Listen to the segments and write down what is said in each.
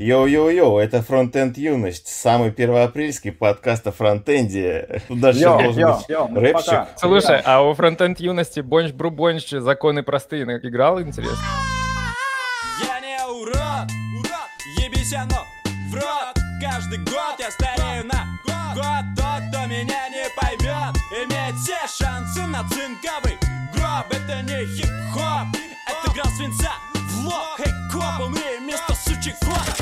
Йоу-йоу-йоу, это «Фронт-энд юность», самый первоапрельский подкаст о фронтенде. Тут даже должен быть рэпчик. Слушай, а у «Фронт-энд юности» бонч-бру-бонч законы простые играл, интересно? Я не урод, ебись оно в рот. Каждый год я старею на год. Тот, кто меня не поймет, имеет все шансы на цинковый гроб. Это не хип-хоп, отыграл свинца в лоб. Хей, копом и вместо сучих хватов.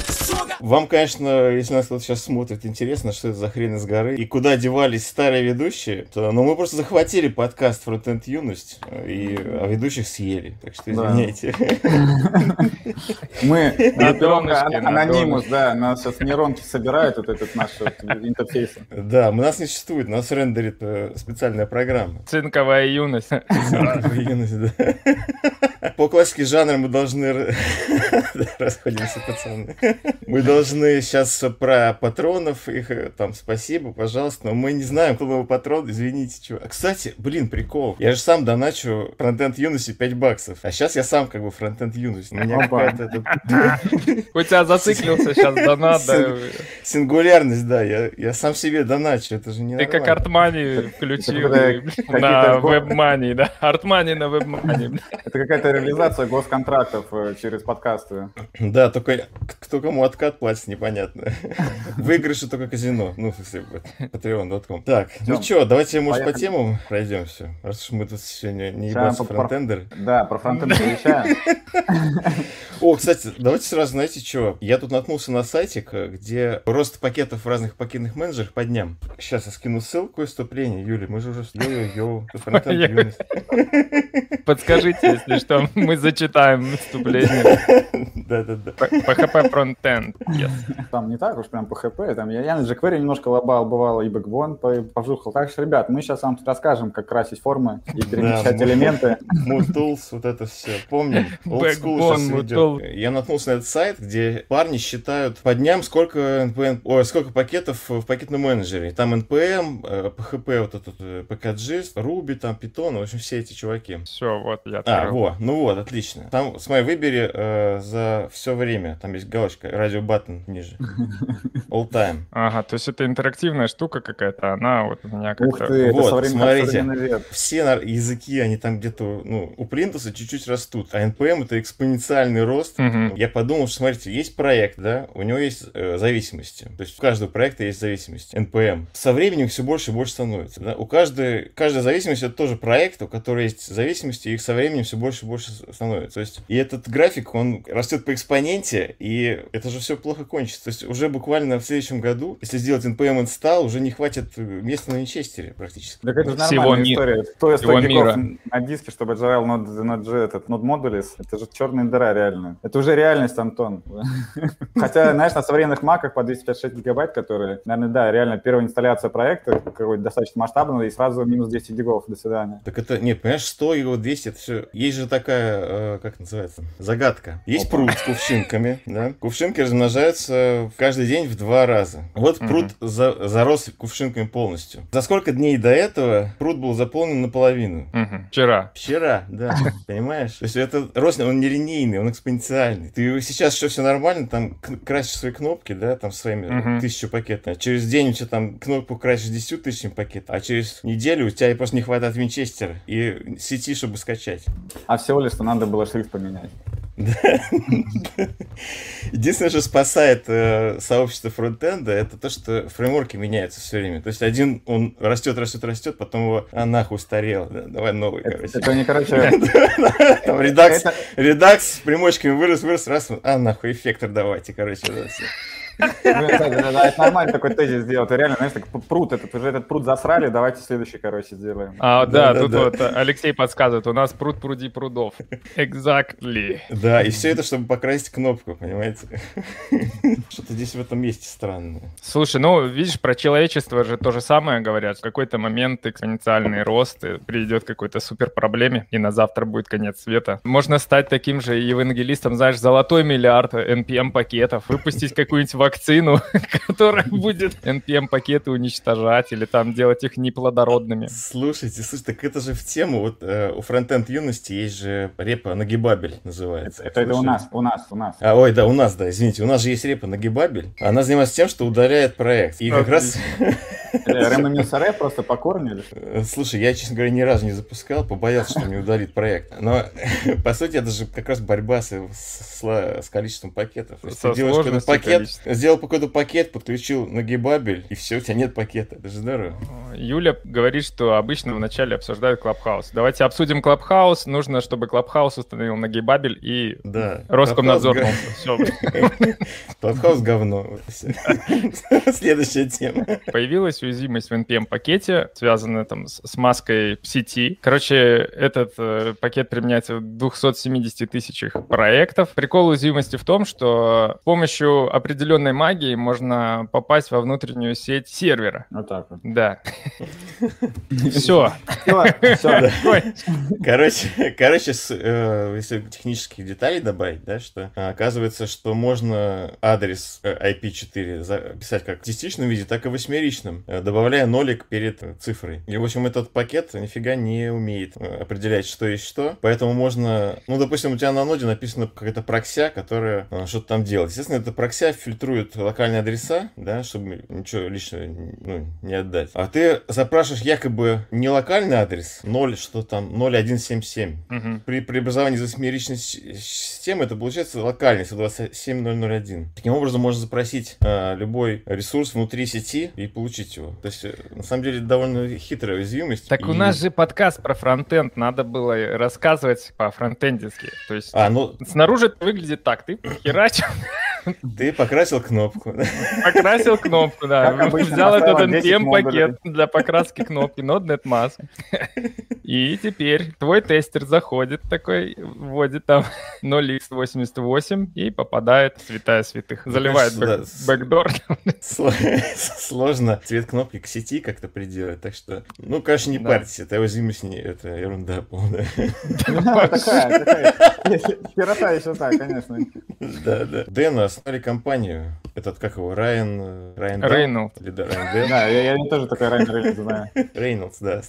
Вам, конечно, если нас кто-то сейчас смотрит, интересно, что это за хрень из горы и куда девались старые ведущие, то, ну, мы просто захватили подкаст «Фронт-энд юность», а ведущих съели, так что извиняйте. Мы анонимус, да, нас сейчас нейронки собирают, вот этот наш интерфейс. Да, нас не существует, нас рендерит специальная программа. Цинковая юность. Цинковая юность, да. По классике жанра мы должны... Расходимся, пацаны. Мы должны сейчас про патронов, их там спасибо, пожалуйста, но мы не знаем, кто новый патрон, извините, чувак. Кстати, блин, прикол, я же сам доначу фронтенд юности $5, а сейчас я сам как бы фронтенд юность. У тебя зациклился сейчас донат. Сингулярность, да, я сам себе доначу, это же не нормально. Ты как Артмани включил на вебмани, да, Артмани на вебмани. Это какая-то реализация госконтрактов через подкасты. Да, только кто кому откат платит, непонятно. Выигрыши только казино. Ну, в смысле, Patreon.com. Так, ну что, давайте, может, по темам пройдем все. Раз уж мы тут сегодня не ебаться фронтендеры. Да, про фронтендер решаем. О, кстати, давайте сразу, знаете, что? Я тут наткнулся на сайтик, где рост пакетов в разных пакетных менеджерах по дням. Сейчас я скину ссылку и вступление. Юля, мы же уже... Йо-йо-йо, фронтенд юность. Подскажите, если что, мы зачитаем вступление. Да-да-да. PHP фронтенд. Yes. Там не так уж прям PHP. Там я на jQuery немножко лобал, бывало, и Backbone пожухал. Так что, ребят, мы сейчас вам расскажем, как красить формы и перемещать элементы. Mootools, вот это все. Помним? Backbone, Mootools. Я наткнулся на этот сайт, где парни считают по дням, сколько пакетов в пакетном менеджере. Там npm, PHP, вот этот PKG, Ruby, там Python, в общем, все эти чуваки. Все, вот я. Ну вот, отлично. Там, смотри, выбери за все время. Там есть галочка, радио-баттон ниже. All time. Ага, то есть это интерактивная штука какая-то, она вот у меня как-то... Ух ты, вот, смотрите, все языки, они там где-то, ну, у Плинтуса чуть-чуть растут, а NPM — это экспоненциальный рост. Угу. Я подумал, что, смотрите, есть проект, да, у него есть зависимости, то есть у каждого проекта есть зависимость, NPM. Со временем все больше и больше становится, да, у каждой зависимости — это тоже проект, у которого есть зависимости, и их со временем все больше и больше становится, то есть и этот график, он растет по экспоненте, и это же все плохо кончится. То есть уже буквально в следующем году, если сделать NPM install, уже не хватит места на винчестере практически. Так это же нормальная история. Всего мира. На диске, чтобы отжирал Node модулис, это же черная дыра реально. Это уже реальность, Антон. Хотя, знаешь, на современных маках по 256 гигабайт, которые, наверное, да, реально первая инсталляция проекта какой-то достаточно масштабного, и сразу минус 200 гигов. До свидания. Так это, нет, понимаешь, 100 гигов, 200, это все. Есть же такая, как называется, загадка. Есть пруд с кувшинками, да? Кувшинки размножаются каждый день в 2 раза. Вот пруд зарос кувшинками полностью. За сколько дней до этого пруд был заполнен наполовину? Вчера. Вчера, да. Понимаешь? То есть это рост, он не линейный, он экспоненциальный. Ты сейчас еще все нормально, там красишь свои кнопки, да, там своими 1000 пакетов. Через день у тебя там кнопку красишь 10 000 пакетов, а через неделю у тебя просто не хватает винчестера и сети, чтобы скачать. А всего лишь, что надо было шрифт поменять. Единственное, что спасает сообщество фронтенда, это то, что фреймворки меняются все время. То есть один, он растет, потом его нахуй устарел. Давай новый, короче. Это не, короче... Там Redux с примочками вырос, раз, нахуй, Effector давайте, короче, да, все. Это нормально такой тезис сделать. Реально, знаешь, так пруд, уже этот пруд засрали, давайте следующий, короче, сделаем. А, да, тут вот Алексей подсказывает, у нас пруд пруди прудов. Exactly. Да, и все это, чтобы покрасить кнопку, понимаете? Что-то здесь в этом месте странное. Слушай, ну, видишь, про человечество же то же самое говорят. В какой-то момент экспоненциальный рост приведет к какой-то супер проблеме, и на завтра будет конец света. Можно стать таким же евангелистом, знаешь, золотой миллиард NPM-пакетов, выпустить какую-нибудь вакцину, которая будет npm-пакеты уничтожать или там делать их неплодородными. Слушайте, так это же в тему. Вот у фронт-энд юности есть же репа Нагибабель называется. Это у нас. У нас, извините. У нас же есть репа Нагибабель. Она занимается тем, что удаляет проект. И как раз... Рэм-мисаре просто покормили. Слушай, я, честно говоря, ни разу не запускал, побоялся, что мне удалит проект. Но, по сути, это же как раз борьба с количеством пакетов. Ты делаешь какой-то пакет, сделал какой-то пакет, подключил Нагибабель, и все, у тебя нет пакета. Это же здорово. Юля говорит, что обычно вначале обсуждают Clubhouse. Давайте обсудим Clubhouse. Нужно, чтобы Clubhouse установил Нагибабель и Роскомнадзор. Clubhouse говно. Следующая тема. Появилась уязвимость в NPM-пакете, связанная там с маской сети. Короче, этот пакет применяется в 270 тысячах проектов. Прикол уязвимости в том, что с помощью определенной магии можно попасть во внутреннюю сеть сервера. Вот так вот. Да. Все. Короче, если технических деталей добавить, да, что оказывается, что можно адрес IP4 записать как в десятичном виде, так и в восьмеричном, добавляя нолик перед цифрой. И, в общем, этот пакет нифига не умеет определять, что есть что. Поэтому можно... Ну, допустим, у тебя на ноде написана какая-то прокся, которая что-то там делает. Естественно, эта прокся фильтрует локальные адреса, да, чтобы ничего лишнего не отдать. А ты запрашиваешь якобы не локальный адрес, 0, что там, 0177. Угу. При преобразовании из восьмеричной системы это получается локальный, 127001. Таким образом, можно запросить любой ресурс внутри сети и получить его. То есть, на самом деле, это довольно хитрая уязвимость. Так у нас же подкаст про фронтенд, надо было рассказывать по-фронтендски. То есть, снаружи это выглядит так, ты херачил. Ты покрасил кнопку. Покрасил кнопку, да. Взял этот NPM-пакет для покраски кнопки, Node.net mask. И теперь твой тестер заходит такой, вводит там 0x88 и попадает в святая святых. Заливает бэкдор. Сложно цвет кнопки к сети как-то приделать. Так что, ну, конечно, не парьтесь. Это уязвимость, это ерунда полная. Такая. Херота еще та, конечно. Да. Дэна основали компанию. Этот, как его, Райан Рейнольдс. Да, я тоже такой Райан Рейнольдс знаю. Рейнольдс, да,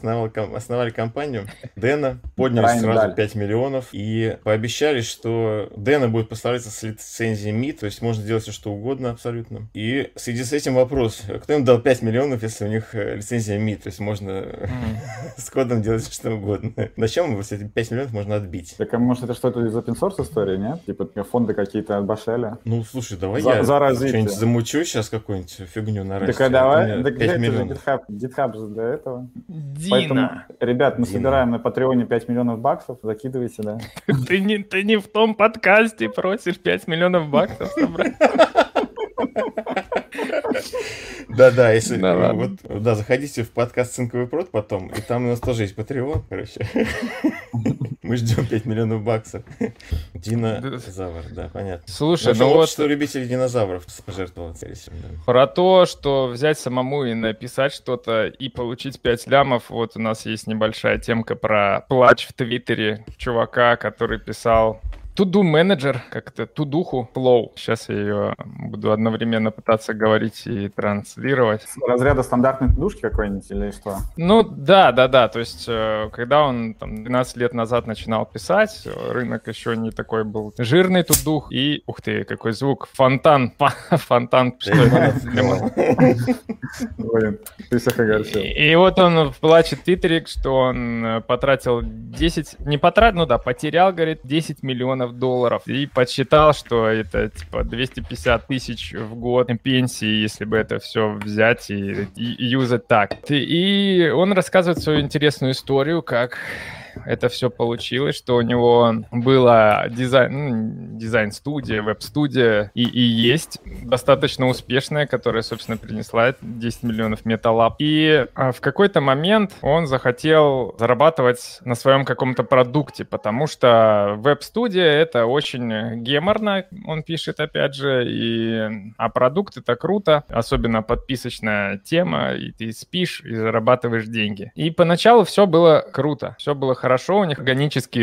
основали компанию Дэна, подняли сразу 5 миллионов и пообещали, что Дэна будет поставляться с лицензией MIT, то есть можно делать все, что угодно абсолютно. И в связи с этим вопрос, кто им дал 5 миллионов, если у них лицензия MIT, то есть можно с кодом делать все, что угодно. На чем эти 5 миллионов можно отбить? Так, а может это что-то из open source истории, нет? Типа фонды какие-то отбашляли? Ну, слушай, давай что-нибудь замучу сейчас, какую-нибудь фигню наращиваю. Так, давай, так это же GitHub же для этого. Дина! Поэтому, ребят, мы собираем на Patreon 5 миллионов баксов, закидывайте, да. Ты не в том подкасте просишь 5 миллионов баксов собрать. Да, если заходите в подкаст «Цинковый Прод» потом, и там у нас тоже есть Patreon, короче. Мы ждем 5 миллионов баксов. Динозавр, да, понятно. Слушай, ну вот что любители динозавров пожертвовал. Про то, что взять самому и написать что-то и получить 5 лямов. Вот у нас есть небольшая темка про плач в Твиттере чувака, который писал... To-do менеджер, как-то to-духу, Flow. Сейчас я ее буду одновременно пытаться говорить и транслировать. С разряда стандартной тудушки какой-нибудь или что? Ну, да. То есть, когда он там 12 лет назад начинал писать, рынок еще не такой был жирный to-дух. И, ух ты, какой звук. Фонтан. Что это? Ты всех огорчил. И вот он плачет в Твиттере, что он потерял, говорит, 10 миллионов долларов и подсчитал, что это типа 250 тысяч в год пенсии, если бы это все взять и юзать так. И он рассказывает свою интересную историю, как это все получилось, что у него была дизайн-студия, веб-студия и есть достаточно успешная, которая, собственно, принесла 10 миллионов металлап. И в какой-то момент он захотел зарабатывать на своем каком-то продукте, потому что веб-студия — это очень геморно, он пишет, опять же, а продукт — это круто, особенно подписочная тема, и ты спишь и зарабатываешь деньги. И поначалу все было круто, все было хорошо, у них органически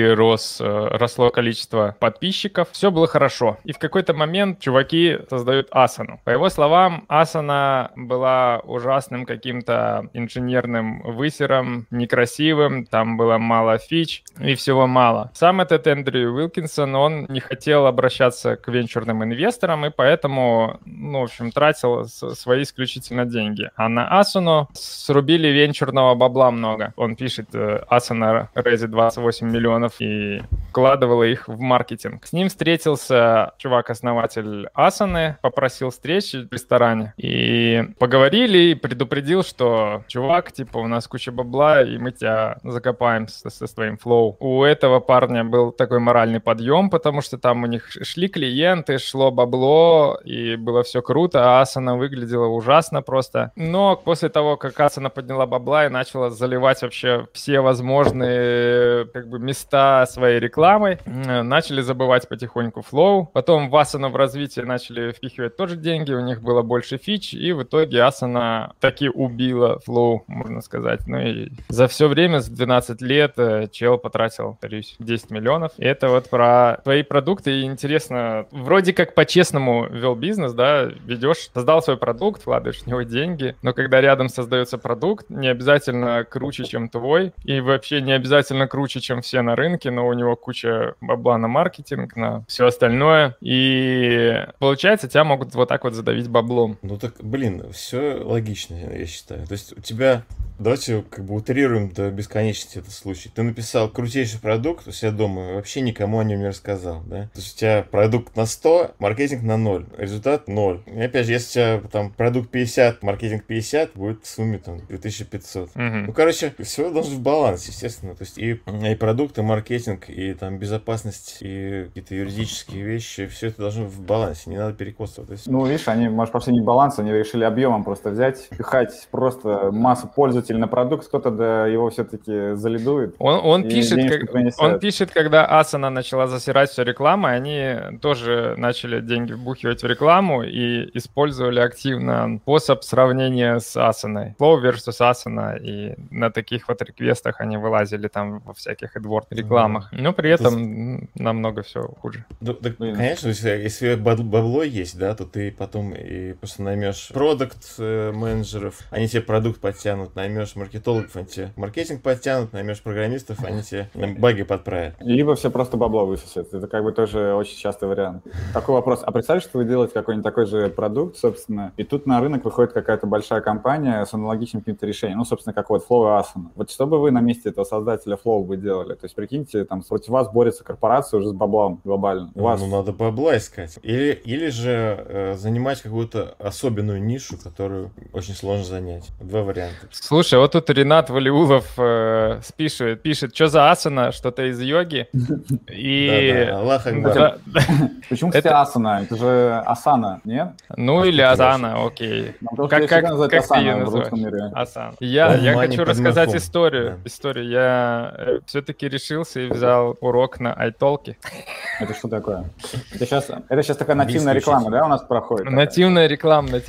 росло количество подписчиков, все было хорошо. И в какой-то момент чуваки создают Асану. По его словам, Асана была ужасным каким-то инженерным высером, некрасивым, там было мало фич и всего мало. Сам этот Эндрю Уилкинсон, он не хотел обращаться к венчурным инвесторам и поэтому, ну, в общем, тратил свои исключительно деньги. А на Асану срубили венчурного бабла много. Он пишет, Асана рейзит 28 миллионов и вкладывала их в маркетинг. С ним встретился чувак-основатель Асаны, попросил встречи в ресторане. И поговорили, и предупредил, что чувак, типа, у нас куча бабла, и мы тебя закопаем со своим Flow. У этого парня был такой моральный подъем, потому что там у них шли клиенты, шло бабло, и было все круто, а Асана выглядела ужасно просто. Но после того, как Асана подняла бабла и начала заливать вообще все возможные, как бы, места своей рекламы, начали забывать потихоньку Flow. Потом в Асану в развитии начали впихивать тоже деньги, у них было больше фич, и в итоге Асана таки убила Flow, можно сказать. Ну и за все время, за 12 лет, чел потратил, повторюсь, 10 миллионов. И это вот про твои продукты. И интересно, вроде как по-честному вел бизнес, да, ведешь, создал свой продукт, вкладываешь в него деньги, но когда рядом создается продукт, не обязательно круче, чем твой, и вообще не обязательно круче, чем все на рынке, но у него куча бабла на маркетинг, на все остальное, и получается, тебя могут вот так вот задавить баблом. Ну так, блин, все логично, я считаю. То есть у тебя, давайте как бы утрируем до бесконечности этот случай. Ты написал крутейший продукт у себя дома, вообще никому о нем не рассказал, да? То есть у тебя продукт на 100, маркетинг на 0, результат 0. И опять же, если у тебя там продукт 50, маркетинг 50, будет в сумме там 2500. Ну, короче, все должно в балансе, естественно. То есть и продукт, и маркетинг, и там безопасность, и какие-то юридические вещи, все это должно в балансе, не надо перекосывать. То есть... Ну, видишь, они, может, вообще не баланс, они решили объемом просто взять, пихать просто массу пользователей на продукт, кто-то да его все-таки залидует. Он пишет, когда Асана начала засирать все рекламу, они тоже начали деньги вбухивать в рекламу и использовали активно способ сравнения с Асаной. Flow versus Asana, и на таких вот реквестах они вылазили там во всяких AdWords рекламах, но при этом намного все хуже. Так, конечно, если бабло есть, да, то ты потом и просто наймешь продакт-менеджеров, они тебе продукт подтянут, наймешь маркетологов, они тебе маркетинг подтянут, наймешь программистов, они тебе баги подправят. Либо все просто бабло высосет, это как бы тоже очень частый вариант. Такой вопрос, а представь, что вы делаете какой-нибудь такой же продукт, собственно, и тут на рынок выходит какая-то большая компания с аналогичным каким-то решением, ну, собственно, как вот Flow и Asana. Вот что бы вы на месте этого создателя Flow бы делали? То есть, прикиньте, там, против вас борется корпорация уже с баблом глобально. Вас... Ну, надо бабла искать. Или же занимать какую-то особенную нишу, которую очень сложно занять. Два варианта. Слушай, вот тут Ренат Валиулов пишет, что за Асана, что-то из йоги. И... Аллах Акбар. Почему, кстати, Асана? Это же Асана, нет? Ну, или Асана, окей. Как ты ее называешь? Асана. Я хочу рассказать историю. Я все-таки решился и взял урок на iTalk. Это что такое? Это сейчас такая нативная реклама, да, у нас проходит? Нативная реклама,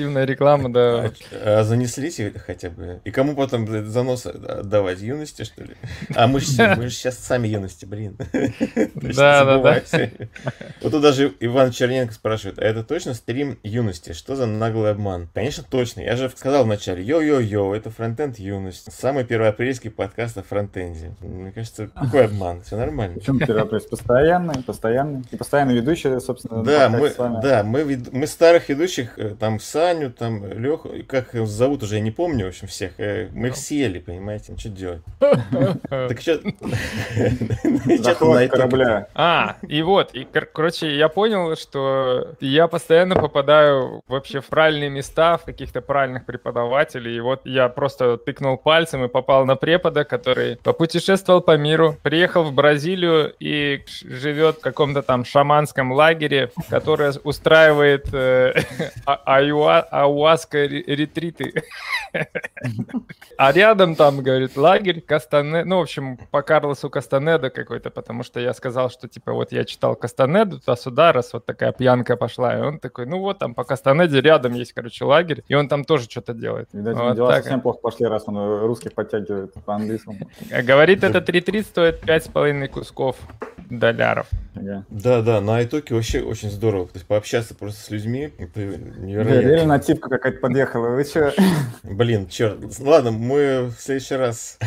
да. А занеслись хотя бы? И кому потом занос отдавать? Юности, что ли? А мы же сейчас сами юности, блин. Да. Вот тут даже Иван Черненко спрашивает, а это точно стрим юности? Что за наглый обман? Конечно, точно. Я же сказал вначале, йо-йо-йо, это фронтенд юность. Самый первоапрельский подкаст о фронтенде. Мне кажется, какой обман? Все нормально. Почему первоапрель? Постоянный. И постоянно ведущие, собственно, мы старых ведущих, там, Саню, там, Леху, как их зовут уже, я не помню, в общем, всех. Мы их съели, понимаете, что делать? Так что... Заход на корабля. Короче, я понял, что я постоянно попадаю вообще в правильные места, в каких-то правильных преподавателей, и вот я просто тыкнул пальцем и попал на препода, который попутешествовал по миру, приехал в Бразилию и живет в каком-то там шаманском лагере, который устраивает ауаска-ретриты. А рядом там, говорит, лагерь Кастанеда. Ну, в общем, по Карлосу Кастанеда какой-то, потому что я сказал, что, типа, вот я читал Кастанеду, туда-сюда, раз вот такая пьянка пошла. И он такой, ну вот там по Кастанеде рядом есть, короче, лагерь. И он там тоже что-то делает. Видать, вот дела так. Совсем плохо пошли, раз он русских подтягивает по-английскому. Говорит, это 3.3 стоит 5,5 кусков доляров. Да, на iTalk вообще очень здорово. То есть пообщаться просто с людьми. Реально типка какая-то подъехала. Вы че? Блин, черт. Ладно, мы в следующий раз...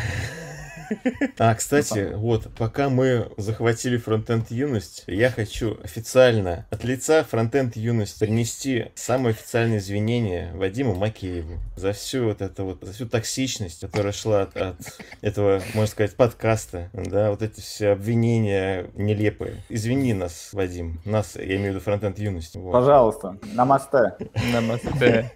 А, кстати, вот, пока мы захватили фронт-энд юность, я хочу официально от лица фронт-энд юность принести самые официальные извинения Вадиму Макееву за всю вот это вот, за всю токсичность, которая шла от этого, можно сказать, подкаста, да, вот эти все обвинения нелепые. Извини нас, Вадим, нас, я имею в виду фронт-энд юность. Вот. Пожалуйста, намасте. Намасте.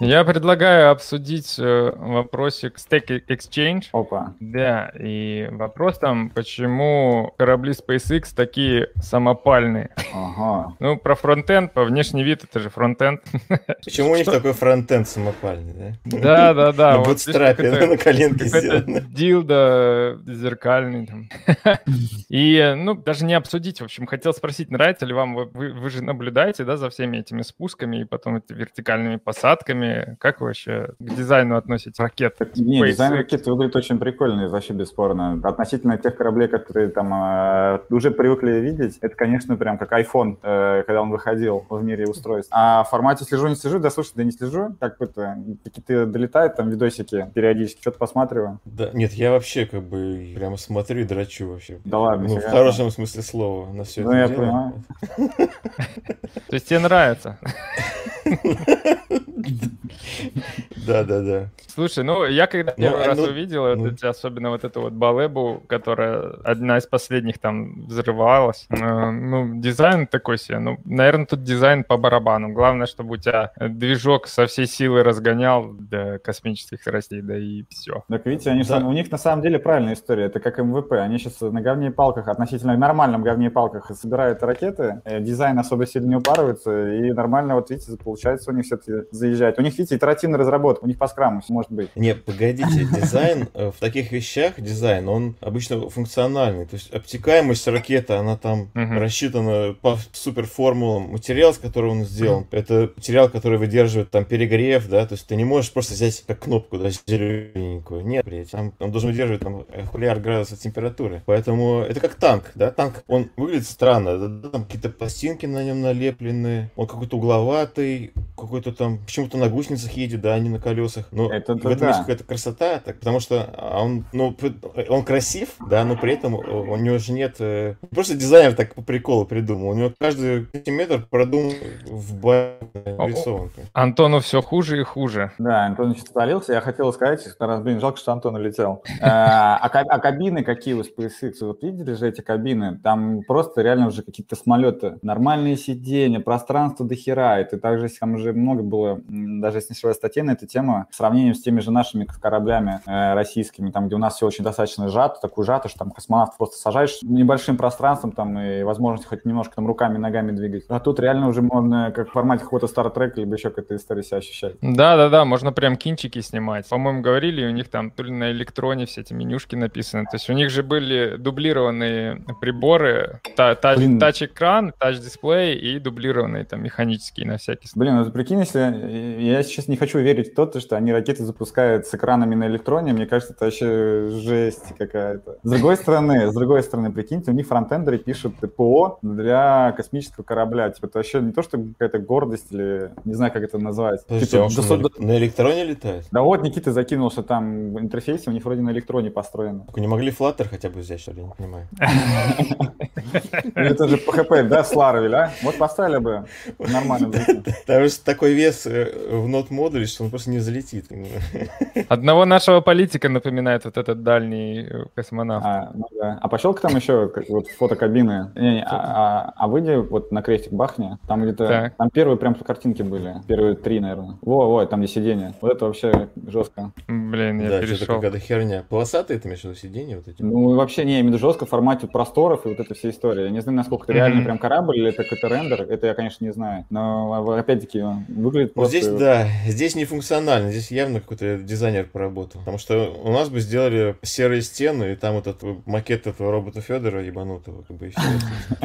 Я предлагаю обсудить вопросик Stack Exchange. Опа. Да, и вопрос там, почему корабли SpaceX такие самопальные. Ага. Ну, про фронтенд, по внешний вид, это же фронтенд. Почему у них такой фронтенд самопальный, да? Да. На бутстрапе, на коленке сделано. Дилдо зеркальный. И, ну, даже не обсудить, в общем, хотел спросить, нравится ли вам, вы же наблюдаете, да, за всеми этими спусками и потом вертикальными посадками. Как вы вообще к дизайну относитесь ракет? Не, дизайн ракет выглядит очень прикольно и вообще бесспорно. Относительно тех кораблей, которые там уже привыкли видеть, это, конечно, прям как iPhone, когда он выходил в мире устройств. А в формате слежу-не слежу, да слушай, да не слежу, как бы это, какие-то долетают там видосики периодически, что-то посматриваю. Да, нет, я вообще как бы прямо смотрю и драчу вообще. Да ладно. Ну, в хорошем смысле слова на все это дело. Ну, я понимаю. То есть тебе нравится? Да. Слушай, ну я когда первый раз увидел, особенно вот эту вот балебу, которая одна из последних там взрывалась, ну дизайн такой себе, ну наверное тут дизайн по барабану, главное, чтобы у тебя движок со всей силы разгонял до космических скоростей, да и все. Так видите, они у них на самом деле правильная история, это как МВП, они сейчас на говне и палках, относительно нормальном говне и палках собирают ракеты, дизайн особо сильно не упарывается, и нормально, вот видите, получается у них все-таки заезжать. У них, видите, итеративная разработка, у них по скраму все может быть. Не, погодите, дизайн, в таких вещах дизайн, он обычно функциональный, то есть обтекаемость ракеты, она там рассчитана по суперформулам, материал, с которого он сделан, это материал, который выдерживает там перегрев, да, то есть ты не можешь просто взять как кнопку, да, зелененькую, нет, блядь, он должен выдерживать там хулиар градусов температуры, поэтому это как танк, да, танк, он выглядит странно, да? Там какие-то пластинки на нем налеплены, он какой-то угловатый, какой-то там, почему-то на гусеницах едет, да, а не на колесах. Но это, в этом да. Есть какая-то красота, так, потому что он, ну, он красив, да, но при этом у него же нет... Просто дизайнер так по приколу придумал. У него каждый сантиметр продуман в бай рисован. Антону все хуже и хуже. Да, Антон сейчас залился. Я хотел сказать, раз, блин, жалко, что Антон улетел. А кабины какие у SpaceX? Вот видели же эти кабины? Там просто реально уже какие-то самолеты. Нормальные сиденья, пространство до хера. И ты также там уже много было, даже снижая статьи на эту тему, в сравнении с теми же нашими кораблями российскими, там, где у нас все очень достаточно сжато, такую сжато, что там космонавт просто сажаешь небольшим пространством там и возможность хоть немножко там руками, ногами двигать. А тут реально уже можно как в формате какого-то стартрека либо еще какой-то истории себя ощущать. Да, можно прям кинчики снимать. По-моему, говорили, у них там то ли на электроне все эти менюшки написаны. То есть у них же были дублированные приборы, тач-экран, тач-дисплей и дублированные там механические на всякий случай. Блин, ну прикинь, если... Я сейчас не хочу верить в то, что они ракеты запускают с экранами на электроне. Мне кажется, это вообще жесть какая-то. С другой стороны, прикиньте, у них фронтендеры пишут ПО для космического корабля. Типа, это вообще не то, что какая-то гордость или... Не знаю, как это назвать. Подожди, типа, на электроне летает? Да вот, Никита закинул, что там интерфейсы у них вроде на электроне построены. Так, не могли Flutter хотя бы взять, что ли? Не понимаю. Это же PHP, да, с Laravel, а? Вот поставили бы нормально. Потому что такой вес в нот-модуле, что он просто не залетит. Одного нашего политика напоминает вот этот дальний космонавт. Ну, да. А пошел к там еще вот, фотокабины. Выйди вот на крестик бахни. Там где-то... Так. Там первые прям по картинке были. Первые три, наверное. Во, там где сиденья. Вот это вообще жестко. Блин, я перешел. Да, что-то какая-то херня. Полосатые там еще сиденья вот эти? Ну, вообще не, именно жестко в формате просторов и вот этой всей истории. Я не знаю, насколько это реально прям корабль или это какой-то рендер. Это я, конечно, не знаю. Но, опять-таки, он выглядит просто... Здесь, да, здесь не функционально. Здесь явно какой-то дизайнер проработал. Потому что у нас бы сделали серые стены, и там вот этот макет этого робота Федора ебанутого, как бы, и все.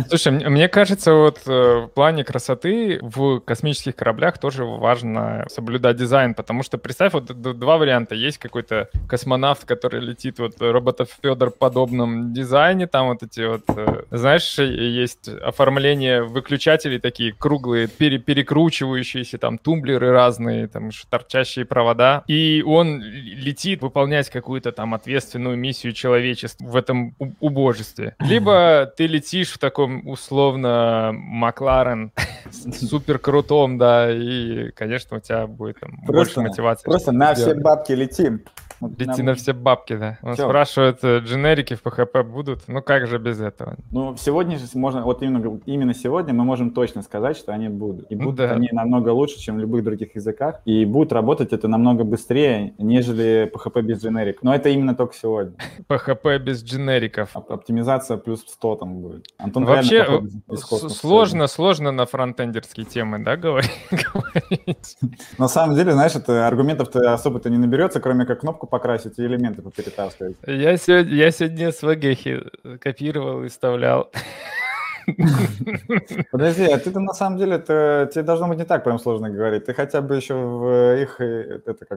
Слушай, мне кажется, вот в плане красоты в космических кораблях тоже важно соблюдать дизайн, потому что, представь, вот два варианта. Есть какой-то космонавт, который летит вот робота Федор в подобном дизайне, там вот эти вот, знаешь, есть оформление выключателей такие круглые, перекручивающиеся, там тумблеры разные, там торчащие провода, и он летит выполнять какую-то там ответственную миссию человечества в этом убожестве. Либо ты летишь в таком условно Макларен супер крутом, да, и, конечно, у тебя будет там больше мотивации. Просто на все бабки летим. Лети на все бабки, да. Он спрашивает, дженерики в PHP будут? Ну как же без этого? Ну сегодня же можно, вот именно сегодня мы можем точно сказать, что они будут. И будут они намного лучше, чем в любых других языках. И будут работать это намного быстрее, нежели PHP без дженерик. Но это именно только сегодня. PHP без дженериков. Оптимизация плюс 100 там будет. Антон, вообще сложно на фронтендерские темы, да, говорить? На самом деле, знаешь, аргументов-то особо-то не наберется, кроме как кнопку покрасить и элементы поперетаскивать. Я сегодня свагехи копировал и вставлял. Подожди, а ты-то на самом деле, тебе должно быть не так прям сложно говорить. Ты хотя бы еще в их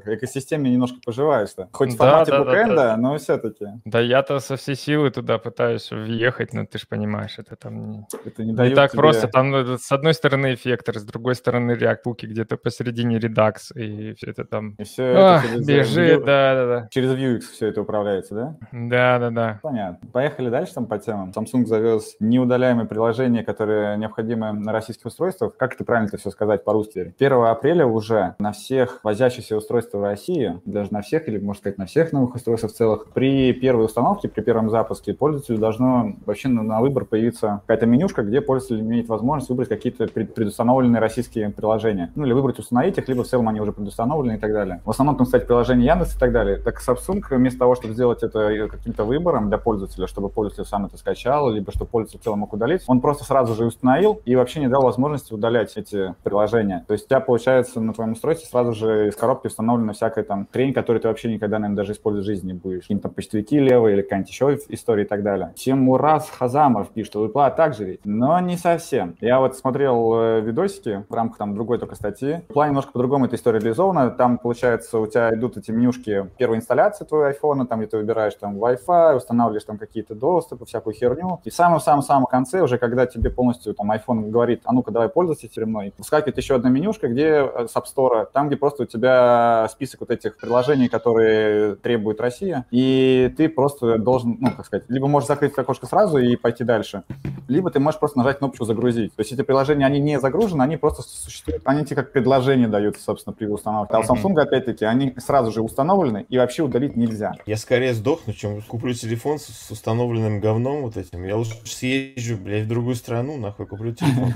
экосистеме немножко поживаешь-то. Хоть в формате бэкэнда, но все-таки. Да я-то со всей силы туда пытаюсь въехать, но ты же понимаешь, это там не так просто. Там с одной стороны Effector, с другой стороны React, где-то посередине Redux, и все это там... бежит, да-да-да. Через Vuex все это управляется, да? Да-да-да. Понятно. Поехали дальше там по темам. Samsung завез неудаляемый приложение, которое необходимо на российских устройствах. Как это правильно-то все сказать по-русски? 1 апреля уже на всех возящихся устройствах России, даже на всех, или, можно сказать, на всех новых устройствах в целых, при первой установке, при первом запуске пользователю должно вообще на выбор появиться какая-то менюшка, где пользователь имеет возможность выбрать какие-то предустановленные российские приложения. Ну, или выбрать, установить их, либо в целом они уже предустановлены и так далее. В основном там, кстати, приложения Яндекс и так далее. Так Samsung, вместо того, чтобы сделать это каким-то выбором для пользователя, чтобы пользователь сам это скачал, либо чтобы пользователь в целом мог удалить, он просто сразу же установил и вообще не дал возможности удалять эти приложения. То есть у тебя, получается, на твоем устройстве сразу же из коробки установлена всякая там хрень, которую ты вообще никогда, наверное, даже использовать в жизни не будешь. Какие-то там почтовики левые или какая-нибудь еще история и так далее. Тимураз Хазамов пишет, что Apple так же ведь? Но не совсем. Я вот смотрел видосики в рамках там другой только статьи. Apple немножко по-другому эта история реализована. Там, получается, у тебя идут эти менюшки первой инсталляции твоего айфона, там где ты выбираешь там Wi-Fi, устанавливаешь там какие-то доступы, всякую херню. И в самом-самом-самом конце уже, когда тебе полностью там iPhone говорит, а ну-ка давай пользуйся все равно, и вскакивает еще одна менюшка, где с App Store, там, где просто у тебя список вот этих приложений, которые требует Россия, и ты просто должен, ну, как сказать, либо можешь закрыть окошко сразу и пойти дальше, либо ты можешь просто нажать кнопочку «Загрузить». То есть эти приложения, они не загружены, они просто существуют, они тебе как предложение дают, собственно, при установке. А у Samsung, опять-таки, они сразу же установлены, и вообще удалить нельзя. Я скорее сдохну, чем куплю телефон с установленным говном вот этим. Я лучше съезжу, блядь, в другую страну, нахуй, куплю телефон.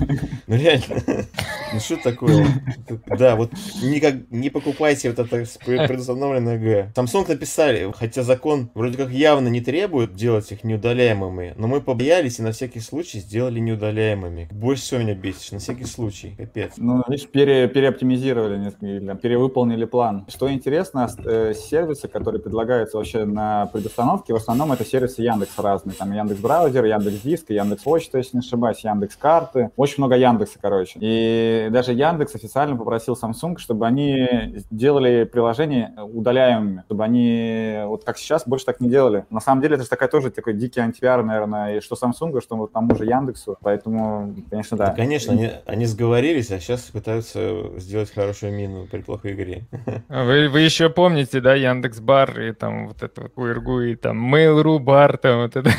Ну, реально. Ну, что такое? Да, вот не покупайте вот это предустановленное Г. Samsung написали, хотя закон вроде как явно не требует делать их неудаляемыми, но мы побоялись и на всякий случай сделали неудаляемыми. Больше всего меня бесишь, на всякий случай. Капец. Ну, видишь, переоптимизировали, перевыполнили план. Что интересно, сервисы, которые предлагаются вообще на предустановке, в основном это сервисы Яндекса разные. Там Яндекс.Браузер, Яндекс.Диск, Яндекс.Почта, если не ошибаюсь, Яндекс.Карты. Очень много Яндекса, короче. И даже Яндекс официально попросил Samsung, чтобы они делали приложения удаляемыми, чтобы они вот как сейчас больше так не делали. На самом деле это же такой дикий антипиар, наверное, и что Samsung, что вот тому же Яндексу. Поэтому, конечно, да. Да, конечно, они сговорились, а сейчас пытаются сделать хорошую мину при плохой игре. Вы еще помните, да, Яндекс.Бар и там вот это вот Уиргу, и там Mail.ru бар, там вот это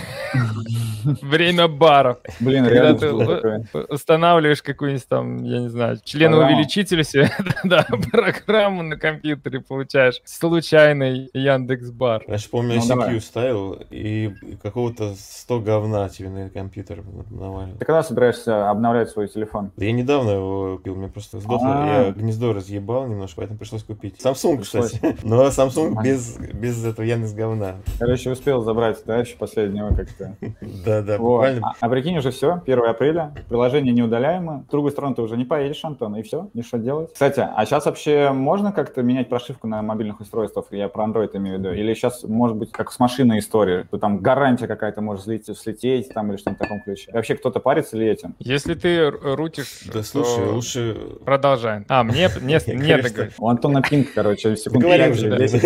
время баров. Блин, когда ты устанавливаешь какую-нибудь там, я не знаю, членоувеличитель себе, да, программу на компьютере получаешь. Случайный Яндекс.Бар. Я же помню, я CPU ставил, и какого-то 100 говна тебе на компьютер навалил. Ты когда собираешься обновлять свой телефон? Да я недавно его купил, мне просто сдохло, я гнездо разъебал немножко, поэтому пришлось купить. Samsung, кстати. Но Samsung без этого Яндекс.Говна. Короче, успел забрать, да, еще последнего как-то. Да-да, буквально. А прикинь, уже все, 1 апреля, приложение неудаляемо, с другой стороны ты уже не поедешь, Антон, и все, и что делать? Кстати, а сейчас вообще можно как-то менять прошивку на мобильных устройствах? Я про Android имею в виду. Или сейчас, может быть, как с машиной история, то там гарантия какая-то может слететь там или что-нибудь в таком ключе. Вообще кто-то парится ли этим? Если ты рутишь... Да слушай, лучше... Продолжаем. А, мне договорить. У Антона пинг, короче, секунд 10.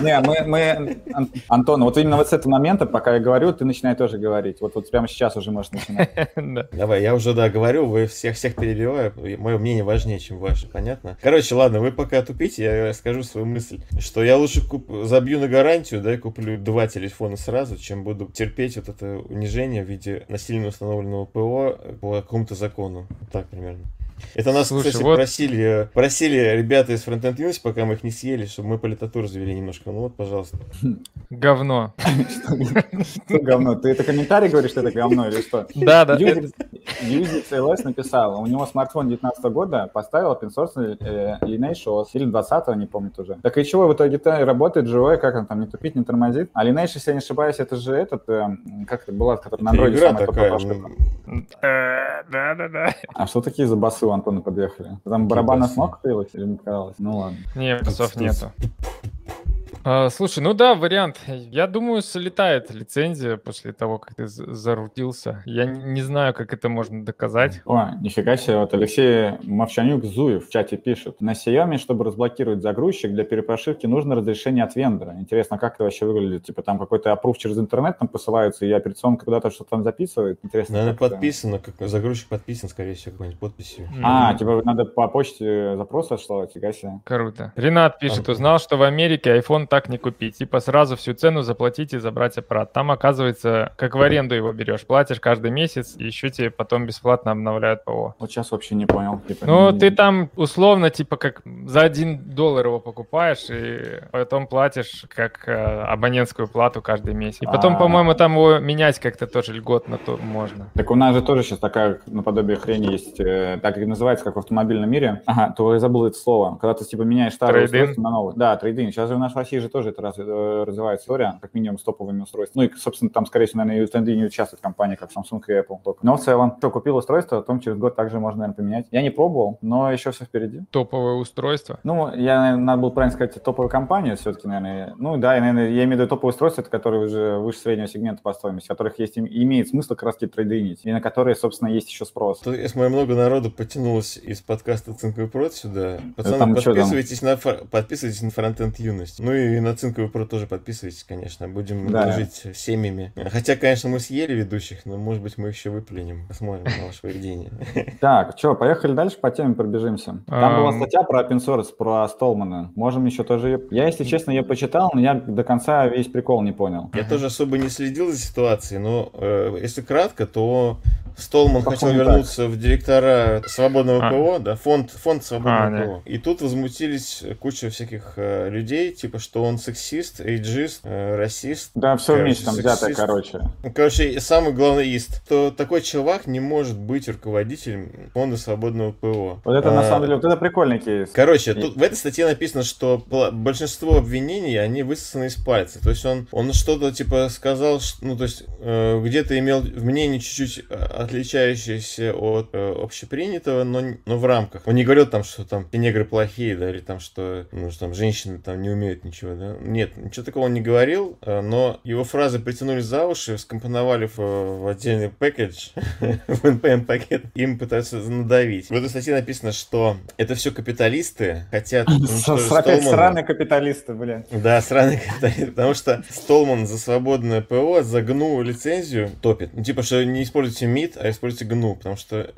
Не, Антон, вот именно вот с этого момента, пока я говорю, ты начинай тоже говорить. Вот прямо сейчас уже можешь начинать. Давай, я уже, да, говорю, вы всех перебиваю. Мое мнение важнее, чем ваше, понятно? Короче, ладно, вы пока тупите, я скажу свою мысль, что я лучше забью на гарантию, да, и куплю 2 телефона сразу, чем буду терпеть вот это унижение в виде насильно установленного ПО по какому-то закону. Так, примерно. Это нас, слушай, кстати, вот... просили ребята из Фронт-энд юность, пока мы их не съели, чтобы мы политатуру завели немножко. Ну вот, пожалуйста. Говно. Что говно? Ты это комментарий говоришь, что это говно или что? Да. Юзик CLS написал, у него смартфон 19 года, поставил open-source Lineage OS, или 20-го, не помню уже. Так и чего в итоге-то работает живое, как он там не тупит, не тормозит? А Lineage, если я не ошибаюсь, это же этот, как это была, который на Android самая топовая. Да. А что такие за басы? Антона подъехали. Там барабанная смог появилась или не показалось? Ну ладно. Нет, басов нету. Слушай, ну да, вариант. Я думаю, слетает лицензия после того, как ты зарутился. Я не знаю, как это можно доказать. О, нифига себе, вот Алексей Мовчанюк-Зуев в чате пишет. На Xiaomi, чтобы разблокировать загрузчик, для перепрошивки нужно разрешение от вендора. Интересно, как это вообще выглядит? Типа там какой-то аппрув через интернет там посылаются, и операционка куда-то что-то там записывает? Интересно. Наверное, подписано, как загрузчик подписан, скорее всего, какой-нибудь подписью. Типа надо по почте запрос отшлать, фига себе. Круто. Ренат пишет, узнал, что в Америке iPhone так не купить. Типа сразу всю цену заплатить и забрать аппарат. Там, оказывается, как в аренду его берешь. Платишь каждый месяц, и еще тебе потом бесплатно обновляют ПО. Вот сейчас вообще не понял. Типа, ты там условно, типа, как за $1 его покупаешь, и потом платишь как абонентскую плату каждый месяц. И потом, по-моему, там его менять как-то тоже льготно можно. Так у нас же тоже сейчас такая наподобие хрени есть, так и называется, как в автомобильном мире. Ага, то я забыл это слово. Когда ты, типа, меняешь старые устройства на новые. Да, трейдинг. Сейчас же у нас в России же тоже это развивается история, как минимум с топовыми устройствами. Ну и, собственно, там, скорее всего, наверное, и стенды не участвуют в компании, как Samsung и Apple. Но в целом, кто купил устройство, потом через год также можно, наверное, поменять. Я не пробовал, но еще все впереди. Топовое устройство? Ну, я, наверное, надо было правильно сказать, топовая компания все-таки, наверное. Ну да, я имею в виду топовое устройство, это которые уже выше среднего сегмента по стоимости, которых есть, имеет смысл как раз трейдинить, и на которые, собственно, есть еще спрос. Тут, если много народу потянулось из подкаста «Цинковый Прод» сюда, пацаны, там, подписывайтесь на Фронт-энд юность. Ну и на Цинковый Прод тоже подписывайтесь, конечно. Будем жить семьями. Хотя, конечно, мы съели ведущих, но, может быть, мы еще выплюнем. Посмотрим на ваше поведение. Так, что, поехали дальше, по теме пробежимся. Там была статья про open source, про Столлмана. Можем еще тоже... Я, если честно, ее почитал, но я до конца весь прикол не понял. Я тоже особо не следил за ситуацией, но если кратко, то... Столлман хотел вернуться в директора свободного ПО, да, фонд свободного ПО. И тут возмутились куча всяких людей, типа, что он сексист, эйджист, расист. Да, все вместе там взято, короче. Короче, самый главный ист, что такой чувак не может быть руководителем фонда свободного ПО. Вот это, на самом деле, вот это прикольный кейс. Короче, тут в этой статье написано, что большинство обвинений, они высосаны из пальца. То есть он что-то, типа, сказал, ну, то есть, где-то имел мнение чуть-чуть отличающиеся от общепринятого, но в рамках. Он не говорил там, что там негры плохие, да, или там, что, ну, что там женщины там не умеют ничего, да. Нет, ничего такого он не говорил, но его фразы притянули за уши, скомпоновали в отдельный пэкэдж, в npm пакет, им пытаются надавить. В этой статье написано, что это все капиталисты, хотят... Опять сраные капиталисты, блин. Да, сраные капиталисты, потому что Столлман за свободное ПО, за GNU лицензию топит. Ну, типа, что не используйте MIT, Git, а используйте GNU, потому что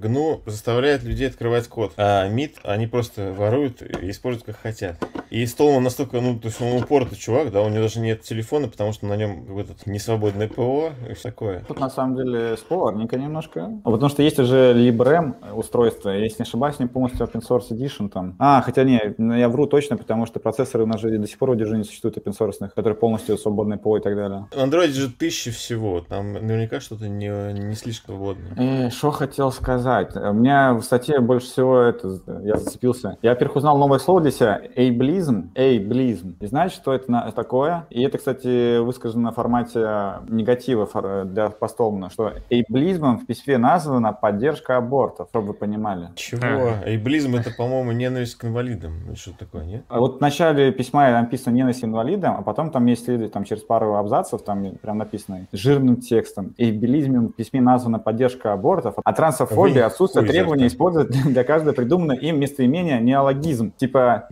GNU заставляет людей открывать код, а MIT они просто воруют и используют как хотят. И Столлман настолько, ну, то есть он упоротый чувак, да, у него даже нет телефона, потому что на нем вот это несвободное ПО и все такое. Тут на самом деле спорненько немножко, потому что есть уже LibreM устройство, если не ошибаюсь, не полностью Open Source Edition там. А, хотя не, я вру точно, потому что процессоры у нас же до сих пор уже не существуют Open Source, которые полностью свободные ПО и так далее. В Android же 1000 всего, там наверняка что-то не слишком свободное. Что хотел сказать? У меня в статье больше всего это, я зацепился. Я, во-первых, узнал новое слово для себя, эйблизм. Эйблизм. И знаешь, что это такое? И это, кстати, высказано в формате негатива для Столлмана, что эйблизмом в письме названа поддержка абортов, чтобы вы понимали. Чего? Эйблизм — это, по-моему, ненависть к инвалидам. Что такое, нет? А вот в начале письма написано «ненависть к инвалидам», а потом там есть там через пару абзацев, там прям написано жирным текстом. Эйблизмом в письме названа поддержка абортов, а трансофобия — отсутствие требований использовать для каждого придуманного им местоимения неологизм. Типа,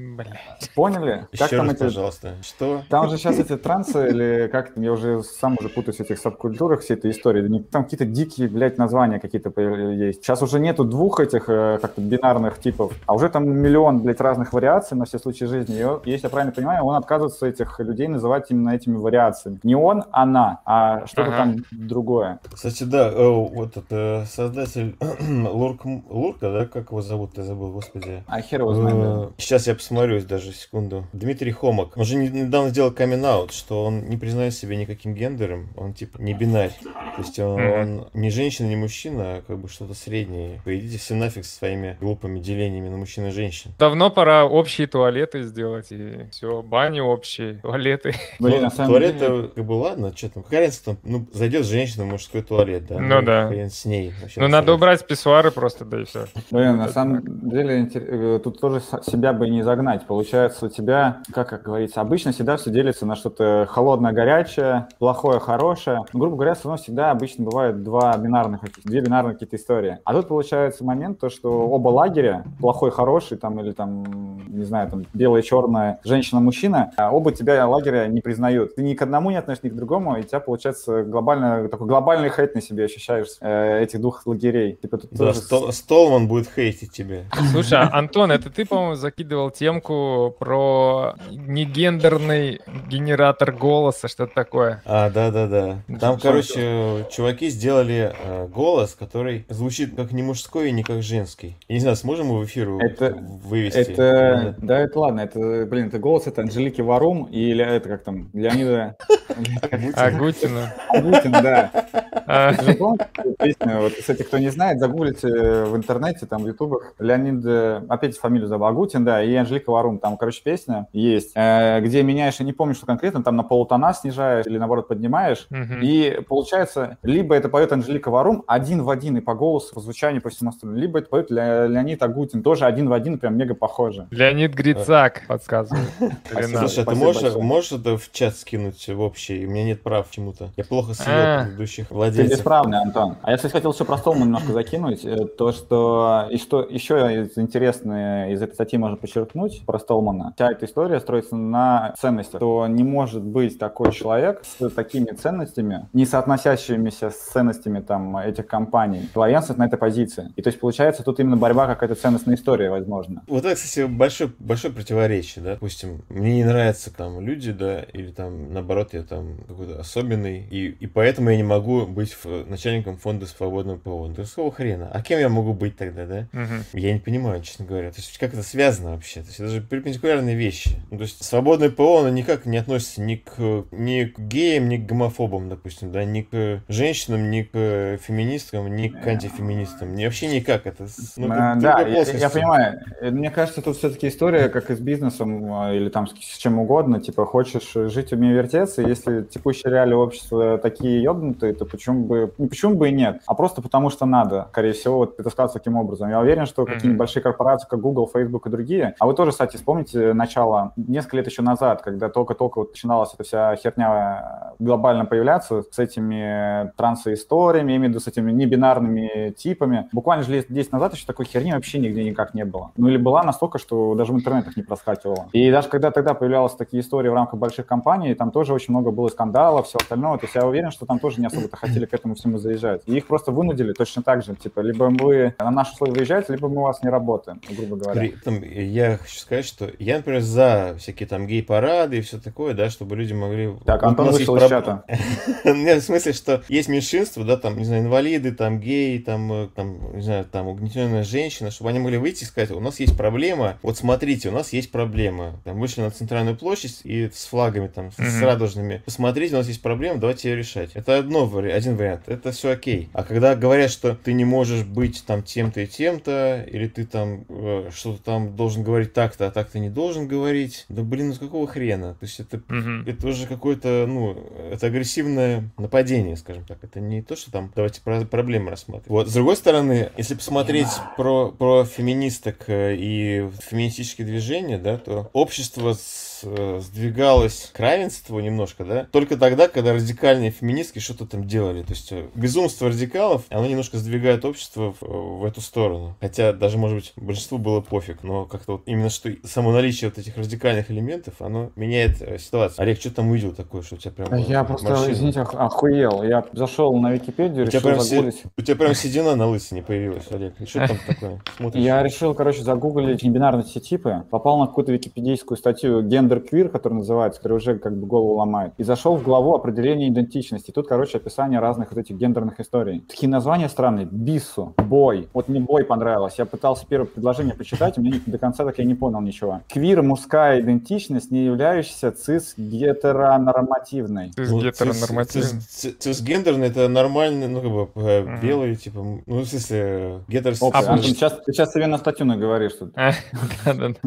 поняли? Как там эти... пожалуйста. Что? Там же сейчас эти трансы или как, я уже сам уже путаюсь в этих субкультурах, все это истории. Там какие-то дикие, блядь, названия какие-то есть. Сейчас уже нету двух этих как-то бинарных типов, а уже там миллион, блядь, разных вариаций на все случаи жизни. И, если я правильно понимаю, он отказывается этих людей называть именно этими вариациями. Не он, она, а что-то там другое. Кстати, да, вот этот создатель Лурка, да, как его зовут, я забыл, господи. А хер его знает. Сейчас я посмотрю, даже секунду. Дмитрий Хомак. Он же недавно сделал камин-аут, что он не признает себя никаким гендером, он типа не бинарь. То есть он не женщина, не мужчина, а как бы что-то среднее. Идите все нафиг со своими глупыми делениями на мужчин и женщин. Давно пора общие туалеты сделать, и все, бани общие, туалеты. Блин, туалеты, как бы ладно, что там, какая разница там, ну, зайдет женщина в мужской туалет, да? Ну да. Хрен с ней. Ну надо убрать писсуары просто, да и все. Блин, на самом деле, тут тоже себя бы не загнать. Получается, у тебя, как говорится, обычно всегда все делится на что-то холодно-горячее, плохое-хорошее. Грубо говоря, все равно всегда обычно бывают две бинарных какие-то истории. А тут получается момент, то, что оба лагеря, плохой, хороший, там, или там, не знаю, там, белое, черное, женщина, мужчина, оба тебя лагеря не признают. Ты ни к одному не относишься, ни к другому, и у тебя, получается, глобально, такой глобальный хейт на себе ощущаешь этих двух лагерей. Типа, тут да, тоже... Столлман будет хейтить тебе. Слушай, Антон, это ты, по-моему, закидывал темку про негендерный генератор голоса, что-то такое. А, да-да-да. Там, короче, чуваки сделали голос, который звучит как не мужской и не как женский. Я не знаю, сможем мы в эфир вывести? Это... Да, это ладно. Это, блин, это голос, это Анжелики Варум и это как там, Леонида... Агутина. Агутина, да. Это же голос, песня. Вот, кстати, кто не знает, загуглите в интернете, там, в ютубах. Леонид, опять фамилию забыл, Агутин, да, и Анжелика Варум. Там, короче, песня есть, где меняешь, я не помню, что конкретно, там на полутона снижаешь или, наоборот, поднимаешь. И получается, либо это поет Анжелика Варум один в один и по голосу, по звучанию, по всему остальному, либо это поет Леонид Агутин, тоже один в один, прям мега похоже. Леонид Грицак подсказывает. Слушай, ты можешь это в чат скинуть в общий? У меня нет прав чему-то. Я плохо слил предыдущих владельцев. Ты бесправный, Антон. А я, кстати, хотел еще про Столлмана немножко закинуть. То, что... И что еще интересное из этой статьи можно подчеркнуть про Столлмана. Вся эта история строится на ценностях. То не может быть такой человек с такими ценностями, не соотносящимися с ценностями там этих компаний, лояльность на этой позиции. И то есть получается тут именно борьба какая-то ценностная история, возможно. Вот это, кстати, большое противоречие, да. Допустим, мне не нравятся там люди, да, или там наоборот я там какой-то особенный, и поэтому я не могу быть начальником фонда свободного ПО. Да какого хрена? А кем я могу быть тогда, да? Угу. Я не понимаю, честно говоря. То есть как это связано вообще? То есть это же перпендикулярные вещи. Ну, то есть свободное ПО, оно никак не относится ни к геям, ни к гомофобам, допустим, да, ни к женщинам, ни к феминисткам, ни к антифеминистам. Ни вообще никак. Это, ну, да, я понимаю. Мне кажется, тут все-таки история, как и с бизнесом, или там с чем угодно, типа, хочешь жить, умей вертеться, если текущие реалии общества такие ёбнутые, то почему бы и нет? А просто потому, что надо, скорее всего, вот предоставиться таким образом. Я уверен, что какие-нибудь большие корпорации, как Google, Facebook и другие, а вы тоже, кстати, вспомните начало, несколько лет еще назад, когда только-только вот начиналась эта вся херня глобально появляться с этими транс-историями, я имею в виду с этими небинарными типами. Буквально же лет 10 назад еще такой херни вообще нигде никак не было. Ну или была настолько, что даже в интернетах не проскакивала. И даже когда тогда появлялись такие истории в рамках больших компаний, там тоже очень много было скандалов, все остальное. То есть я уверен, что там тоже не особо-то хотели руководители к этому всему заезжают. И их просто вынудили точно так же. Типа, либо вы на наши условия выезжаете, либо мы у вас не работаем, грубо говоря. При этом я хочу сказать, что я, например, за всякие там гей-парады и все такое, да, чтобы люди могли... Так, Антон вышел из чата. В смысле, что есть меньшинство, да, там, не знаю, инвалиды, там, геи, там, не знаю, там, угнетенная женщина, чтобы они могли выйти и сказать, у нас есть проблема, вот смотрите, у нас есть проблема. Там вышли на центральную площадь и с флагами, там, с радужными. Посмотрите, у нас есть проблема, давайте ее решать. Это один вариант, это все окей. А когда говорят, что ты не можешь быть там тем-то и тем-то, или ты там что-то там должен говорить так-то, а так-то не должен говорить, да блин, ну с какого хрена? То есть это уже какое-то, ну, это агрессивное нападение, скажем так. Это не то, что там давайте проблемы рассматривать. Вот, с другой стороны, если посмотреть про феминисток и феминистические движения, да, то общество сдвигалось к равенству немножко, да, только тогда, когда радикальные феминистки что-то там делали. То есть безумство радикалов, оно немножко сдвигает общество в эту сторону. Хотя даже, может быть, большинству было пофиг, но как-то вот именно что само наличие вот этих радикальных элементов, оно меняет ситуацию. Олег, что там увидел такое, что у тебя прям... Я просто, извините, охуел. Я зашел на Википедию, решил загуглить. У тебя прям седина на лысине появилась, Олег. Что там такое? Я решил, короче, загуглить небинарные все типы, попал на какую-то википедийскую статью гендер-квир, которая называется, которая уже как бы голову ломает, и зашел в главу определения идентичности. Тут, короче, описание разных вот этих гендерных историй. Такие названия странные. Бису, бой. Вот мне бой понравилось. Я пытался первое предложение почитать, и мне до конца так я не понял ничего. Квир, мужская идентичность, не являющаяся цис-гетеронормативной. Цис-гетеронормативной. Цис-гендерный — это нормальный, ну, как бы, белый, типа, ну, в смысле, гетер... Сейчас ты на статью наговоришь.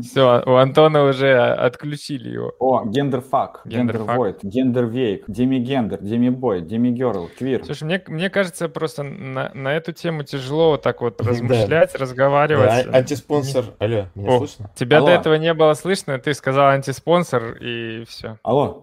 Все, у Антона уже отключили его. О, гендерфак, гендервойд, гендервейк, демигендер, демибой, демигерл, квир. Слушай, мне кажется, просто на эту тему тяжело вот так вот размышлять, разговаривать. Да, антиспонсор. Алло, меня слышно? Тебя до этого не было слышно, ты сказал антиспонсор, и все. Алло.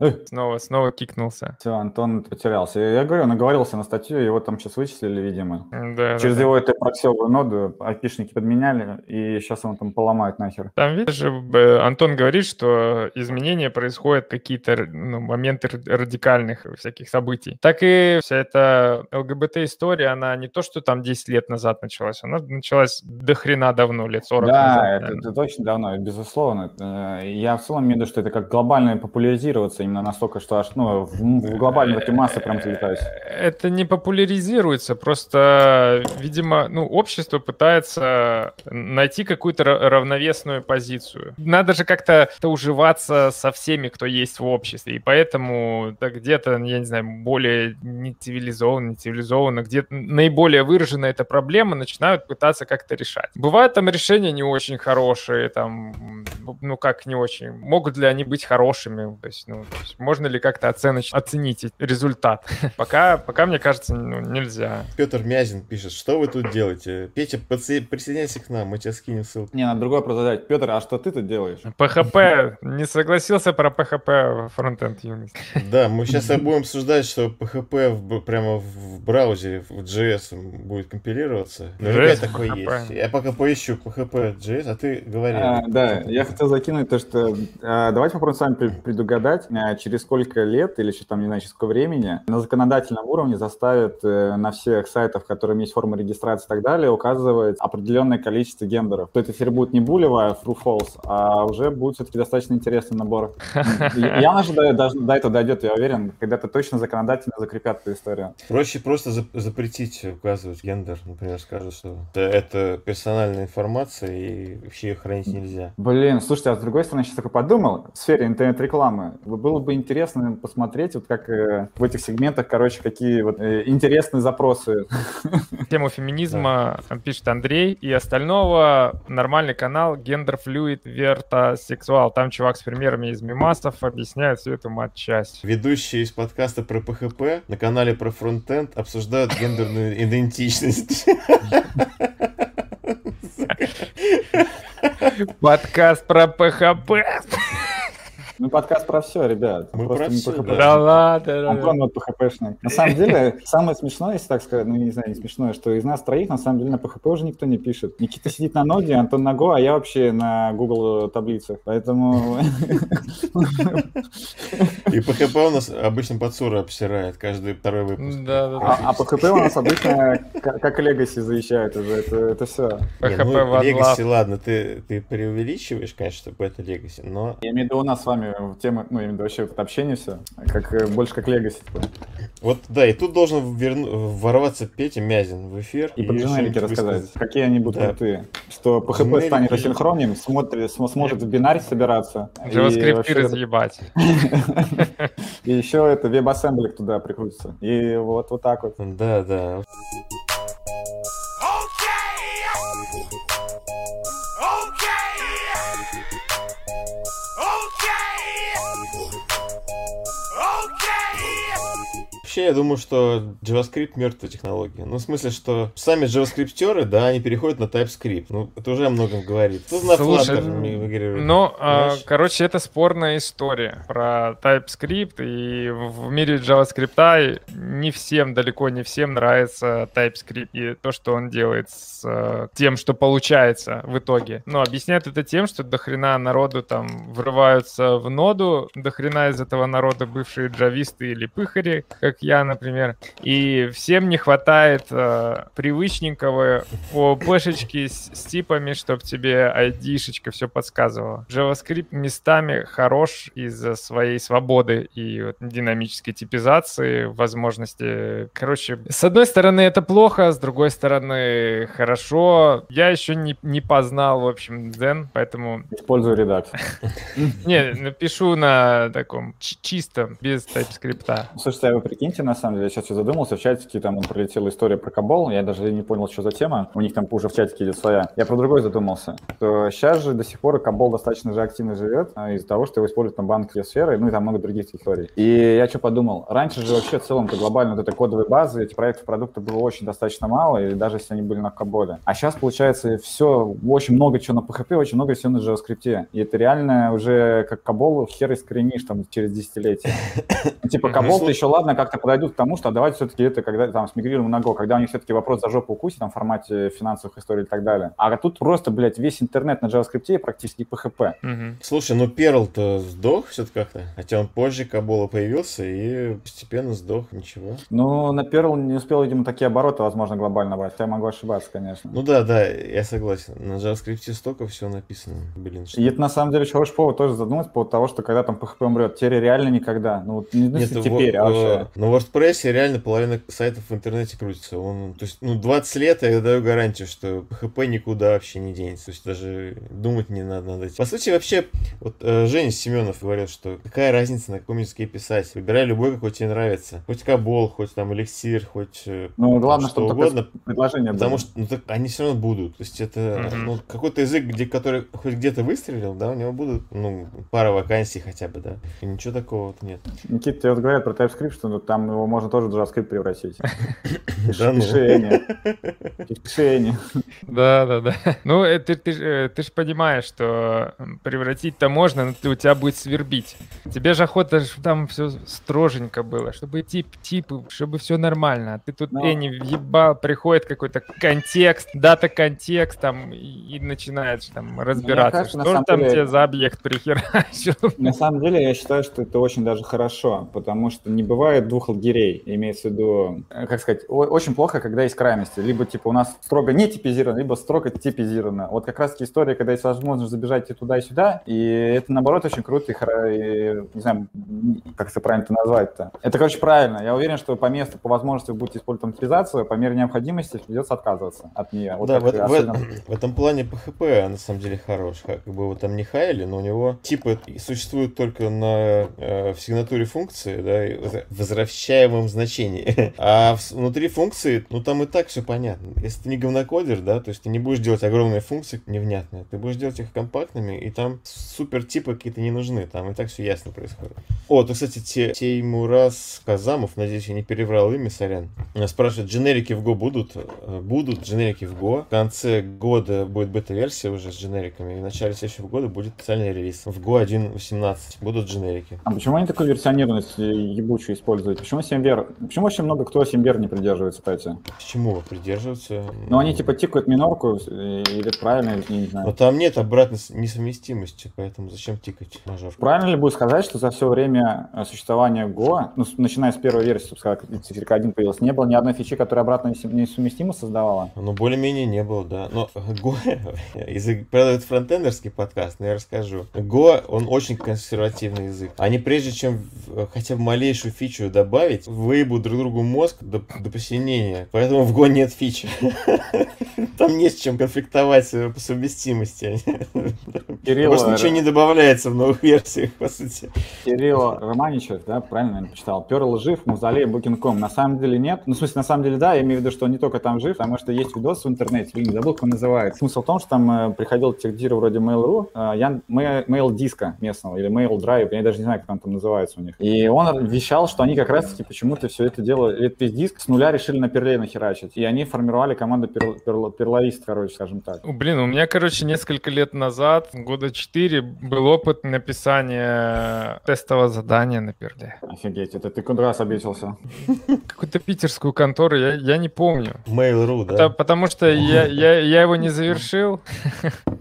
Снова кикнулся. Все, Антон потерялся. Я говорю, наговорился на статью, его там сейчас вычислили, видимо. Да, через его эту проксевую ноду айпишники подменяли, и сейчас он там поломает нахер. Там, видишь, Антон говорит, что изменения происходят, какие-то, ну, моменты радикальных всяких событий. Так и вся эта ЛГБТ-история, она не то, что там 10 лет назад началась, она началась до хрена давно, лет 40 назад. Да, это точно давно, безусловно. Я в целом имею в виду, что это как глобально популяризироваться именно настолько, что аж, ну, в глобальной такие массы прям залетаюсь. Это не популяризируется, просто, видимо, ну, общество пытается найти какую-то равновесную позицию. Надо же как-то уживаться со всеми, кто есть в обществе, и поэтому где-то, я не знаю, более не цивилизованно, где наиболее выражена эта проблема, начинают пытаться как-то решать. Бывают там решения не очень хорошие, там, ну как не очень, могут ли они быть хорошими, то есть, ну, то есть можно ли как-то оценить результат? Пока, мне кажется, ну, нельзя. Петр Мязин пишет, что вы тут делаете? Петя, присоединяйся к нам, мы тебя скинем ссылку. Не, надо другое продать. Петр, а что ты тут делаешь? ПХП, не согласился про ПХП в Фронт-энд юность. Да, мы сейчас будем обсуждать, что ПХП прямо в браузере, в JS будет компилироваться. JS такой есть. Я пока поищу ПХП JS, а ты говори. Да, я хотел закинуть то, что давайте попробуем с вами предугадать, через сколько лет или еще там, не знаю, через сколько времени на законодательном уровне заставят на всех сайтах, которые есть форма регистрации и так далее, указывать определенное количество гендеров. То это теперь будет не булевая true false, а уже будет все-таки достаточно интересный набор. Я ожидаю, даже до этого дойдет, я уверен, когда-то точно законодательно закрепят эту историю. Проще просто запретить указывать гендер, например, скажут, что это персональная информация и вообще ее хранить нельзя. Блин, слушайте, а с другой стороны, я сейчас такой подумал, в сфере интернет-рекламы было бы интересно посмотреть, вот как в этих сегментах, короче, какие вот интересные запросы. Тему феминизма пишет Андрей, и остального нормальный канал Гендерфлюид Вертосексуал. Там чувак с примерами из мемасов объясняет всю эту матчасть. Ведущие из подкаста про ПХП на канале про фронтенд обсуждают гендерную идентичность. Подкаст про ПХП. Ну, подкаст про все, ребят. Мы просто не ПХП. Да ладно. Антон вот ПХПшный. На самом деле, самое смешное, если так сказать, ну, не знаю, не смешное, что из нас троих, на самом деле, на ПХП уже никто не пишет. Никита сидит на ноге, Антон на Go, а я вообще на Google таблицах. Поэтому... И PHP у нас обычно подсура обсирает каждый второй выпуск. А PHP у нас обычно как Legacy заезжает уже, это все. Legacy, ладно, ты преувеличиваешь, конечно, чтобы это Legacy, но... Я имею в виду у нас с вами тема, ну, именно вообще в общении все, больше как Legacy. Вот, да, и тут должен ворваться Петя Мязин в эфир. И про дженерики рассказать, какие они будут крутые. Что PHP станет асинхронным, сможет в бинарь собираться. JavaScript разъебать. И еще это WebAssembly туда прикрутится. И вот так вот. Да, да. Вообще, я думаю, что JavaScript мертвая технология. Ну, в смысле, что сами JavaScript-теры, да, они переходят на TypeScript. Ну, это уже о многом говорит. Слушай, ну, короче, это спорная история про TypeScript. И в мире JavaScript далеко не всем нравится TypeScript и то, что он делает с тем, что получается в итоге. Но объясняют это тем, что дохрена народу там врываются в ноду, дохрена из этого народа бывшие джависты или пыхари, как я, например, и всем не хватает привычненького пешечки с типами, чтобы тебе айдишечка все подсказывала. JavaScript местами хорош из-за своей свободы и вот, динамической типизации, возможности. Короче, с одной стороны это плохо, с другой стороны хорошо. Я еще не познал, в общем, дзен, поэтому... Использую Redux. Не, пишу на таком чистом, без TypeScript. Слушайте, вы прикиньте, на самом деле, я сейчас все задумался, в чатике там пролетела история про COBOL, я даже не понял, что за тема, у них там уже в чатике идет своя. Я про другой задумался, что сейчас же до сих пор COBOL достаточно же активно живет из-за того, что его используют на банковские сферы, ну и там много других историй. И я что подумал, раньше же вообще в целом-то глобально вот этой кодовой базы, этих проектов, продуктов было очень достаточно мало, или даже если они были на COBOL. А сейчас, получается, все, очень много чего на PHP, очень много всего на JavaScript. И это реально уже как COBOL хер искоренишь там через десятилетия. Типа COBOL-то еще ладно, как-то подойдут к тому, что давайте все-таки это когда там смигрируем на Go, когда у них все-таки вопрос за жопу укусит там в формате финансовых историй и так далее. А тут просто, блядь, весь интернет на JavaScript практически PHP. Угу. Слушай, ну Perl-то сдох все-таки как-то, хотя он позже Кабола появился и постепенно сдох, ничего. Ну, на Perl не успел, видимо, такие обороты, возможно, глобально брать. Я могу ошибаться, конечно. Ну да, я согласен. На JavaScript столько все написано. Блин, что... И это, на самом деле, хороший повод тоже задуматься по поводу того, что когда там PHP умрет, теперь реально никогда. Ну, вот не знаю, теперь, а вообще. На WordPress реально половина сайтов в интернете крутится. То есть, 20 лет я даю гарантию, что PHP никуда вообще не денется. То есть даже думать не надо. По сути, вообще, вот Женя Семенов говорил, что какая разница, на каком языке писать. Выбирай любой, какой тебе нравится. Хоть Кабол, хоть там эликсир, хоть главное, что угодно. Предложение потому было. Что они все равно будут. То есть это какой-то язык, который хоть где-то выстрелил, да, у него будут пара вакансий хотя бы, да. И ничего такого вот нет. Никита, тебе вот говорят про TypeScript, что там его можно тоже в JavaScript превратить. Решение. Да. Ну, ты же понимаешь, что превратить-то можно, но у тебя будет свербить. Тебе же охота, чтобы там все строженько было, чтобы типы, чтобы все нормально. А ты тут не въебал, приходит какой-то контекст, дата-контекст, там, и начинаешь там разбираться, что там тебе за объект прихерачил. На самом деле, я считаю, что это очень даже хорошо, потому что не бывает двух лагерей, имеется в виду, как сказать, очень плохо, когда есть крайности. Либо, типа, у нас строго не типизировано, либо строго типизировано. Вот как раз-таки история, когда есть возможность забежать и туда, и сюда, и это, наоборот, очень круто, и не знаю, как это правильно назвать-то. Это, короче, правильно. Я уверен, что по месту, по возможности будет использовать типизацию, по мере необходимости придется отказываться от нее. Вот да, в этом плане PHP, на самом деле, хорош. Как бы его там не хаяли, но у него типы существуют только в сигнатуре функции, да, и возвращаемом значении. А внутри функции, там и так все понятно. Если ты не говнокодер, да, то есть ты не будешь делать огромные функции невнятные, ты будешь делать их компактными, и там супер типы какие-то не нужны, там и так все ясно происходит. Кстати, Теймураз Казамов, надеюсь, я не переврал имя, сорян, спрашивает, дженерики в Go будут? Будут дженерики в Go. В конце года будет бета-версия уже с дженериками, и в начале следующего года будет официальный релиз. В Go 1.18 будут дженерики. А почему они такую версионированность ебучую используют? Почему Почему очень много кто Симбер не придерживается, кстати? Почему придерживаются? Ну, они типа тикают делают минорку, или правильно, не знаю. Но там нет обратной несовместимости, поэтому зачем тикать мажорку? Правильно ли будет сказать, что за все время существования Go, ну, начиная с первой версии, собственно, когда циферка 1 появилась, не было ни одной фичи, которая обратную несовместимость создавала? Ну, более-менее не было, да. Но Go, язык, правда, это фронтендерский подкаст, но я расскажу. Go, он очень консервативный язык. Они прежде чем хотя бы малейшую фичу добавить, выебут друг другу мозг до посинения. Поэтому в Go нет фичи. Там не с чем конфликтовать по совместимости. Кирилл, просто ничего не добавляется в новых версиях, по сути. Кирилл Романичев, да, правильно я почитал. Перл жив, мавзолей Booking.com. На самом деле нет. Ну, в смысле, на самом деле да, я имею в виду, что он не только там жив, потому что есть видос в интернете, блин, забыл, как он называется. Смысл в том, что там приходил техдир вроде Mail.ru, Mail-диска местного, или Mail-драйв, я даже не знаю, как он там называется у них. И он вещал, что они как раз-таки почему-то все это дело, этот диск с нуля решили на перле нахерачить. И они формировали команду перловист, короче, скажем так. Блин, у меня, короче, несколько лет назад, года 4, был опыт написания тестового задания на перле. Офигеть, это ты куда раз обесился? Какую-то питерскую контору, я не помню. Mail.ru, да? Потому что я его не завершил,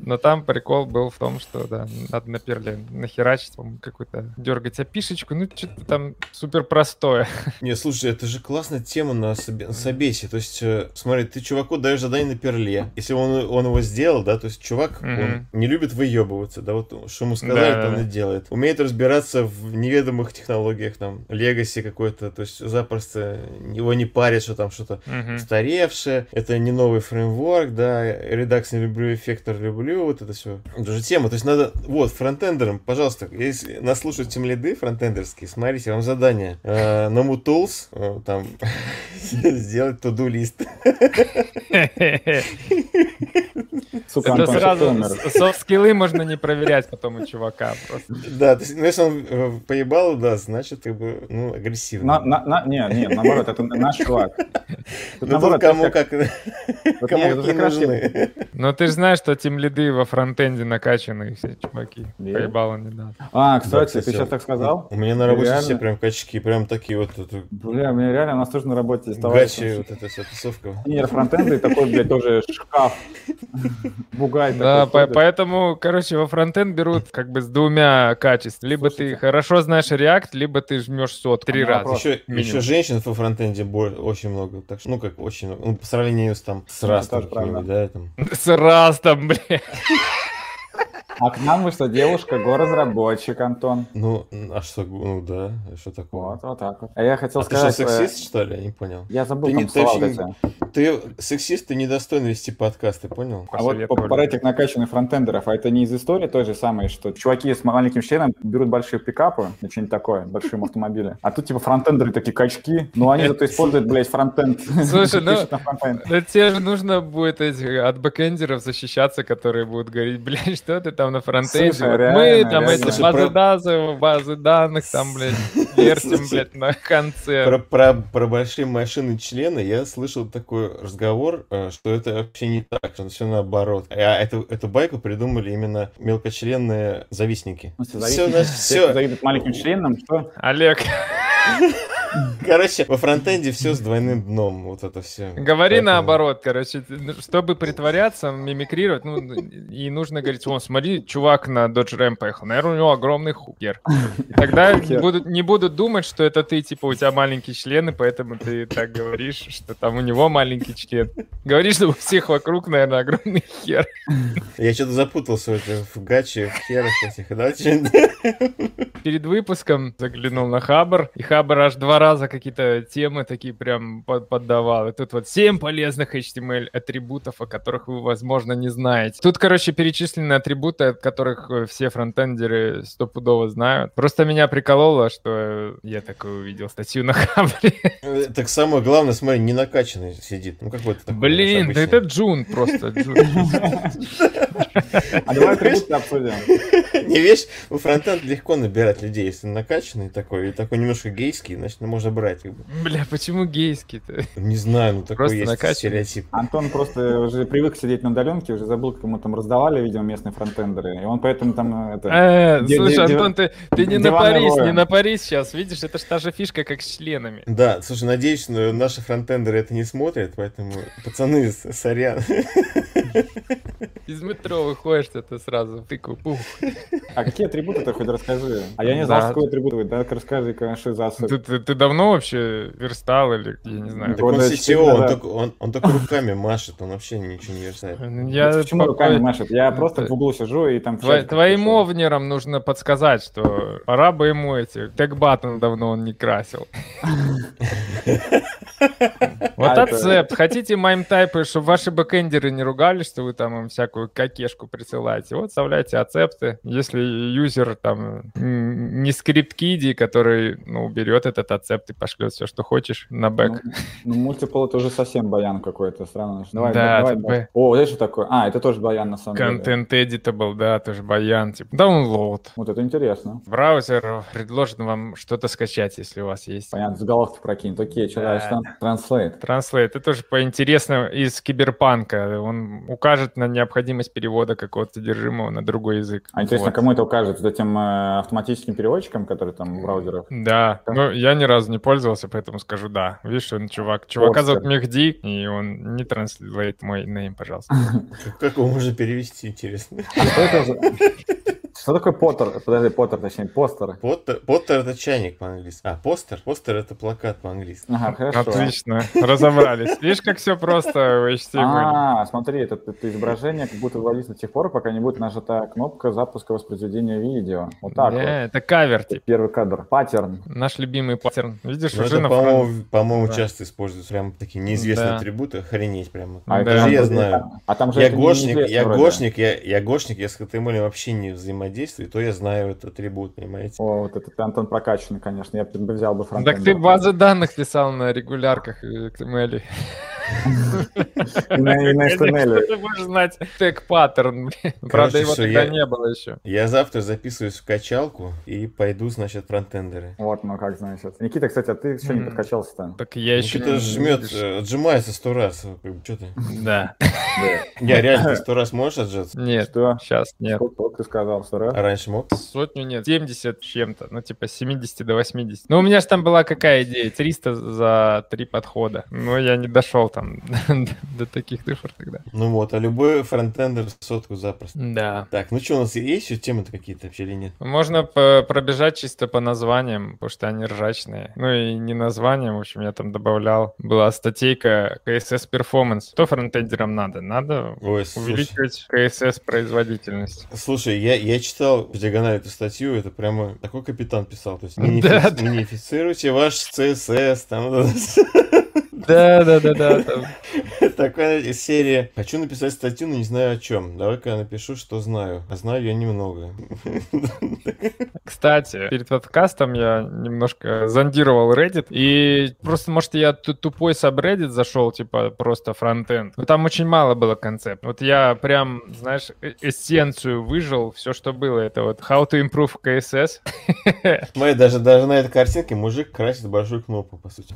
но там прикол был в том, что, да, надо на перле нахерачить, какую-то дергать опишечку, ну, что-то там супер простое. Не, слушай, это же классная тема на собесе, то есть, смотри, ты чуваку даешь задание на перле, если он его сделал, да, то есть чувак, он не любит выебываться, да, вот что ему сказали, то он и делает. Умеет разбираться в неведомых технологиях, там, легаси какой-то, то есть запросто его не парит, что там что-то устаревшее, это не новый фреймворк, да, Redux не люблю, Effector люблю, вот это все. Это же тема, то есть надо, вот, фронтендерам, пожалуйста, если нас слушают тимлиды фронтендерские, смотрите, вам задание на Mootools, там, сделать to-do-лист. Это сразу софт-скиллы можно не проверять потом у чувака просто. Да, то есть, ну, если он поебал, да, значит, как бы, ну, агрессивно. Не, наоборот, это наш флаг. Ну, кому как нужны. Но ты же знаешь, что тимлиды во фронтенде накачанные все чуваки. Поебало не надо. А, кстати, ты сейчас так сказал? У меня на работе все прям качки, прям такие вот. Бля, у меня реально, у нас тоже на работе. Гачи, вот эта вся тусовка. Нер фронтенда и такой, блядь, тоже шкаф. Бугай. Да, поэтому, короче, во фронтенд берут как бы с двумя качеств. Либо ты хорошо знаешь React, либо ты жмешь сот 3 раза. Еще женщин во фронтенде очень много. Так что, ну как очень много. Ну, по сравнению с там с Растом. С Растом, блядь. А к нам вышла девушка, горазработчик, Антон. Ну, а что, ну да, что такое? Вот так вот. А я хотел сказать... ты что, сексист, что ли? Я не понял. Я забыл, там слова вот эти. Ты сексист, ты недостоин вести подкасты, понял? А вот паретик накачанных фронтендеров, а это не из истории той же самой, что чуваки с маленьким членом берут большие пикапы, что-нибудь такое, большие автомобили. А тут типа фронтендеры такие качки, но они зато используют, блядь, фронтенд. Слушай, ну тебе же нужно будет от бэкэндеров защищаться, которые будут говорить, блядь, что ты там на фронтенде. Слушай, вот реально, мы там реально. Эти базы данных там, блядь, вертим, блядь, на конце. Про большие машины-члены я слышал такой разговор, что это вообще не так, что все наоборот. А эту байку придумали именно мелкочленные завистники. Все завидуют маленьким членам, что? Олег. Короче, во фронтенде все с двойным дном, вот это все. Говори поэтому... наоборот, короче, чтобы притворяться, мимикрировать, ну, и нужно говорить, вон, смотри, чувак на Dodge Ram поехал, наверное, у него огромный хукер. И тогда не будут думать, что это ты, типа, у тебя маленькие члены, поэтому ты так говоришь, что там у него маленький член. Говоришь, что у всех вокруг, наверное, огромный хер. Я что-то запутался в гаче, в херах этих, да? Перед выпуском заглянул на Хабр, и Хабр аж 2 раза какие-то темы такие прям поддавал. И тут вот 7 полезных HTML атрибутов, о которых вы, возможно, не знаете. Тут, короче, перечислены атрибуты, от которых все фронтендеры стопудово знают. Просто меня прикололо, что я такую увидел статью на Хабре. Так самое главное, смотри, не накачанный сидит. Ну, как бы это такое. Блин, да это Джун просто. А давай атрибуты обсудим. Не вещь, у фронтенд легко набирать людей, если накачанный такой, и такой немножко гейский, значит, можно брать. Бля, почему гейский-то? Не знаю, ну такой есть стереотип. Антон просто уже привык сидеть на удаленке, уже забыл, как ему там раздавали, видимо, местные фронтендеры, и он поэтому там... Слушай, Антон, ты не напарись сейчас, видишь, это же та же фишка, как с членами. Да, слушай, надеюсь, наши фронтендеры это не смотрят, поэтому, пацаны, сорян. Из метро выходишь, ты сразу тыку-пух. А какие атрибуты ты хоть расскажи? А я не знаю, какой атрибут будет, да? Расскажи, конечно, за суть. Ты давно вообще верстал или, я не знаю. Так он CTO, он только руками машет, он вообще ничего не верстает. Почему руками машет? Я просто в углу сижу и там... Твоим овнерам нужно подсказать, что пора бы ему эти... Тег-баттон давно он не красил. Вот отцепт. Хотите маймтайпы, чтобы ваши бэкэндеры не ругались, что вы там им всякую какешку присылаете? Вот вставляйте ацепты. Если юзер там не скрипт-киди, который, ну, берет этот ацепт и пошлет все, что хочешь на бэк. Ну, мультипл это уже совсем баян какой-то, странно. Давай. О, это что такое? А, это тоже баян на самом деле. Контент-эдитабл, да, тоже баян. Типа download. Вот это интересно. Браузер предложит вам что-то скачать, если у вас есть. Понятно, с головки прокинь. Окей, человек там транслейт. Транслейт, это тоже поинтересно из киберпанка. Он укажет на необходимость перевода какого-то содержимого на другой язык. А интересно, вот. Кому это укажет? За тем автоматическим переводчиком, который там в браузерах? Да, ну я ни разу не пользовался, поэтому скажу да. Видишь, он чувака зовут Мехди, и он не транслейт мой name, пожалуйста. Как его можно перевести, интересно? Что такое Поттер? Подожди, Поттер, точнее, постер. Поттер это чайник по-английски. А, постер? Постер это плакат по-английски. Ага, хорошо. Отлично, разобрались. Видишь, как все просто в HTML. А, смотри, это изображение как будто выводится до тех пор, пока не будет нажата кнопка запуска воспроизведения видео. Вот так вот. Это кавер. Первый кадр. Паттерн. Наш любимый паттерн. Видишь, уже на фронт. По-моему, часто используют прям такие неизвестные атрибуты. Охренеть прямо. А это я знаю. А там же я гошник, я с HTML вообще не взаимодействую. То я знаю этот атрибут, понимаете? О, вот этот Антон прокачанный, конечно, я бы взял бы фронтенд. Так ты базы данных писал на регулярках и XML. Ты можешь знать тег-паттерн. Правда, его тогда не было еще. Я завтра записываюсь в качалку и пойду, значит, фронтендеры. Вот, ну как, значит. Никита, кстати, а ты еще не подкачался-то? Так я еще... Никита жмет, отжимается 100 раз. Че ты? Да. Я реально 100 раз можешь отжаться? Нет, сейчас нет. Сколько ты сказал, 100 раз? Раньше мог? Сотню нет, 70 чем-то. Ну, типа, с 70 до 80. Ну, у меня же там была какая идея? 300 за 3 подхода. Но я не дошел там до таких цифр тогда. Ну вот, а любой фронтендер сотку запросто. Да. Так, ну что, у нас есть еще темы какие-то вообще или нет? Можно пробежать чисто по названиям, потому что они ржачные. Ну и не названиям, в общем, я там добавлял. Была статейка CSS Performance. Что фронтендерам надо? Надо увеличивать CSS производительность. Слушай, я читал в диагонали эту статью, это прямо такой капитан писал. То есть минифицируйте ваш CSS, там... Да. Такая серия. Хочу написать статью, но не знаю о чем. Давай-ка я напишу, что знаю. А знаю я немного. Кстати, перед подкастом я немножко зондировал Reddit. И просто, может, я тупой сабреддит зашел, типа, просто фронтенд. Но там очень мало было концепта. Вот я прям, знаешь, эссенцию выжил. Все, что было, это вот how to improve CSS. Смотри, даже на этой картинке мужик красит большую кнопку, по сути.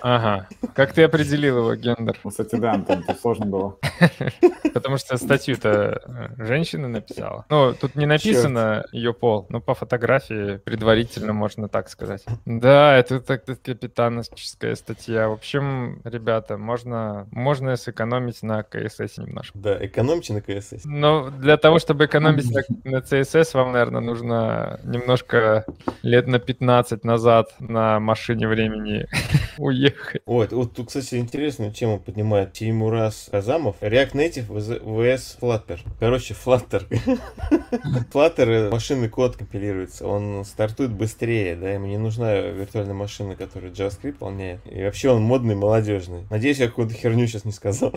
Ага. Как ты определил его гендер? Кстати, да, Антон, тут сложно было. Потому что статью-то женщина написала. Ну, тут не написано ее пол, но по фотографии предварительно можно так сказать. Да, это так капитанская статья. В общем, ребята, можно сэкономить на CSS немножко. Да, экономьте на CSS. Но для того, чтобы экономить на CSS, вам, наверное, нужно немножко лет на 15 назад на машине времени уехать. Ой, вот тут, кстати, интересную тему поднимает Тимурас Казамов. React Native vs Flutter. Короче, Flutter. Flutter машинный код компилируется. Он стартует быстрее, да, ему не нужна виртуальная машина, которую JavaScript выполняет. И вообще он модный, молодежный. Надеюсь, я какую-то херню сейчас не сказал.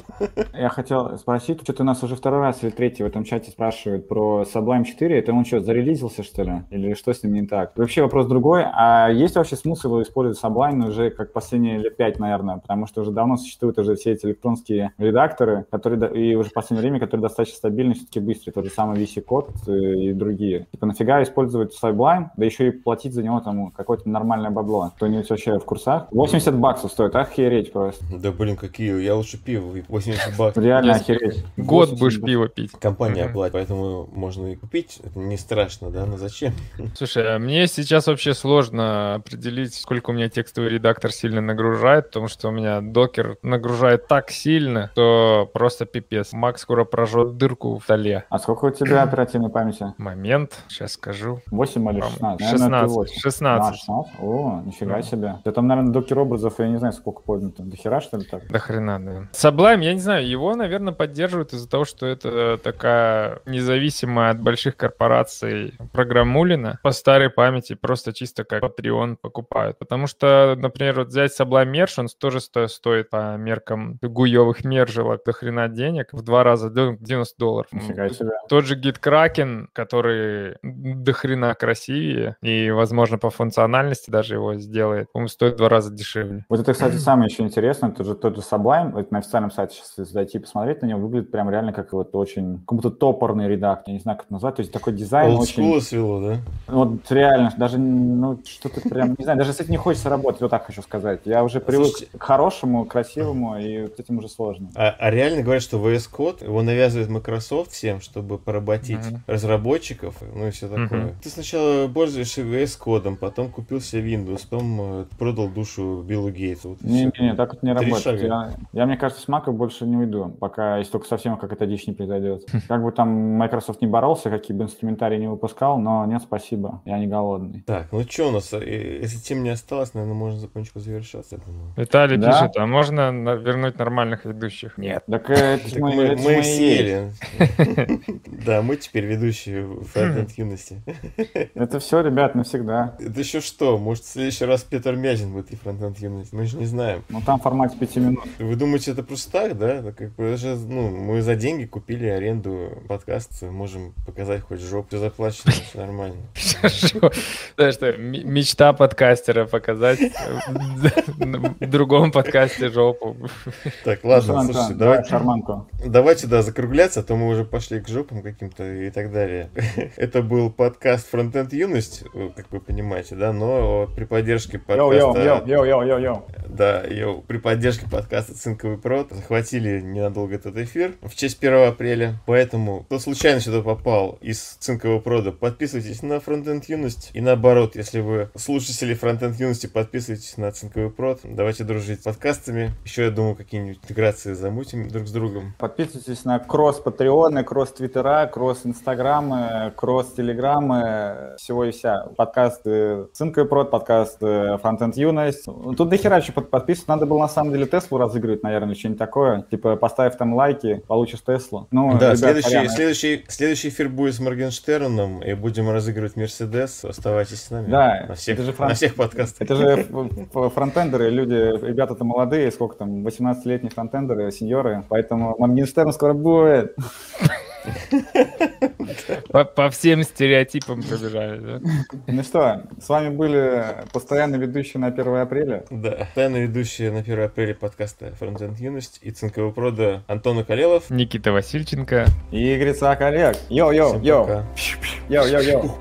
Я хотел спросить, что-то у нас уже 2-й раз или 3-й в этом чате спрашивают про Sublime 4. Это он что, зарелизился, что ли? Или что с ним не так? Вообще вопрос другой. А есть вообще смысл использовать Sublime уже как последний последние лет 5, наверное, потому что уже давно существуют уже все эти электронские редакторы, которые и уже в последнее время, которые достаточно стабильны, все-таки быстрые, тот же самый VS Code и другие. Типа нафига использовать Sublime, да еще и платить за него там какое-то нормальное бабло. Кто-нибудь вообще в курсах? $80 стоит, охереть просто. Да блин, какие, я лучше пиво выпью, $80. Реально охереть. Год будешь пиво пить. Компания платит, поэтому можно и купить, это не страшно, да, но зачем? Слушай, а мне сейчас вообще сложно определить, сколько у меня текстовый редактор сильно нагружает, потому что у меня докер нагружает так сильно, что просто пипец. Мак скоро прожжет дырку в столе. А сколько у тебя оперативной памяти? Момент, сейчас скажу. 8 или 16? 16. О, нифига себе. Да там, наверное, докер образов, я не знаю, сколько поднято. До хера, что ли, так? До хрена, да. Sublime, я не знаю, его, наверное, поддерживают из-за того, что это такая независимая от больших корпораций программулина по старой памяти, просто чисто как Patreon покупают. Потому что, например, вот взять Sublime Merge, он тоже стоит по меркам гуевых мержелок до хрена денег, в 2 раза, $90. Тот же GitKraken, который до хрена красивее и, возможно, по функциональности даже его сделает, он стоит в 2 раза дешевле. Вот это, кстати, самое еще интересное, тот же Sublime, это на официальном сайте, сейчас зайти посмотреть на него, выглядит прям реально как вот очень, как будто топорный редактор, я не знаю, как это назвать, то есть такой дизайн очень... свело, да? Вот реально, даже, ну, что-то прям, не знаю, даже с этим не хочется работать, вот так хочу сказать. Я уже привык к хорошему, красивому, и вот этим уже сложно. А реально говорят, что VS Code, его навязывает Microsoft всем, чтобы поработить разработчиков, ну и все такое. Ты сначала пользуешься VS Code, потом купил себе Windows, потом продал душу Биллу Гейтсу. Не-не-не, вот так это не работает. Я, мне кажется, с Mac больше не уйду, пока, если только совсем какая-то дичь не произойдет. Как бы там Microsoft не боролся, какие бы инструментарии не выпускал, но нет, спасибо, я не голодный. Так, ну что у нас, если тем не осталось, наверное, можно закончить, завершаться. Виталий пишет, а можно вернуть нормальных ведущих? Нет. Так мы сели. Да, мы теперь ведущие Фронт-энд юности. Это все, ребят, навсегда. Это еще что? Может, в следующий раз Петр Мязин будет и Фронт-энд юность? Мы же не знаем. Ну, там формат 5 минут. Вы думаете, это просто так, да? Мы за деньги купили аренду подкаста, можем показать хоть жопу. Все заплачено, все нормально. Мечта подкастера — показать в другом подкасте жопу. Так, ладно, слушайте, давайте закругляться, а то мы уже пошли к жопам каким-то и так далее. Это был подкаст Фронт-энд юность, как вы понимаете, да, но при поддержке подкаста... Да, при поддержке подкаста «Цинковый Прод» захватили ненадолго этот эфир в честь 1 апреля, поэтому кто случайно сюда попал из «Цинкового Прода», подписывайтесь на Фронт-энд юность, и наоборот, если вы слушатели Фронт-энд юности, подписывайтесь на «Цинковый Прод». Давайте дружить с подкастами. Еще, я думаю, какие-нибудь интеграции замутим друг с другом. Подписывайтесь на кросс Патреоны, кросс Твиттера, кросс Инстаграмы, кросс Телеграмы, всего и вся. Подкасты «Цинковый Прод», подкаст «Фронт-энд юность». Тут дохера еще подписывать. Надо было на самом деле Теслу разыгрывать, наверное, что-нибудь такое. Типа поставив там лайки, получишь Теслу. Ну, да, ребят, следующий эфир будет с Моргенштерном, и будем разыгрывать Мерседес. Оставайтесь с нами. Да, на всех подкастах. Это же фронтендеры, люди, ребята-то молодые, сколько там, 18-летние фронтендеры, сеньоры, поэтому Моргенштерн скоро будет. По всем стереотипам пробежали, да? Ну что, с вами были постоянно ведущие на 1 апреля. Да, постоянно ведущие на 1 апреля подкаста «Фронт-энд юность» и «Цинковый Прода» Антон Укалелов, Никита Васильченко и Игорь Цакарек. Йоу-йоу-йоу. Йоу-йоу-йоу.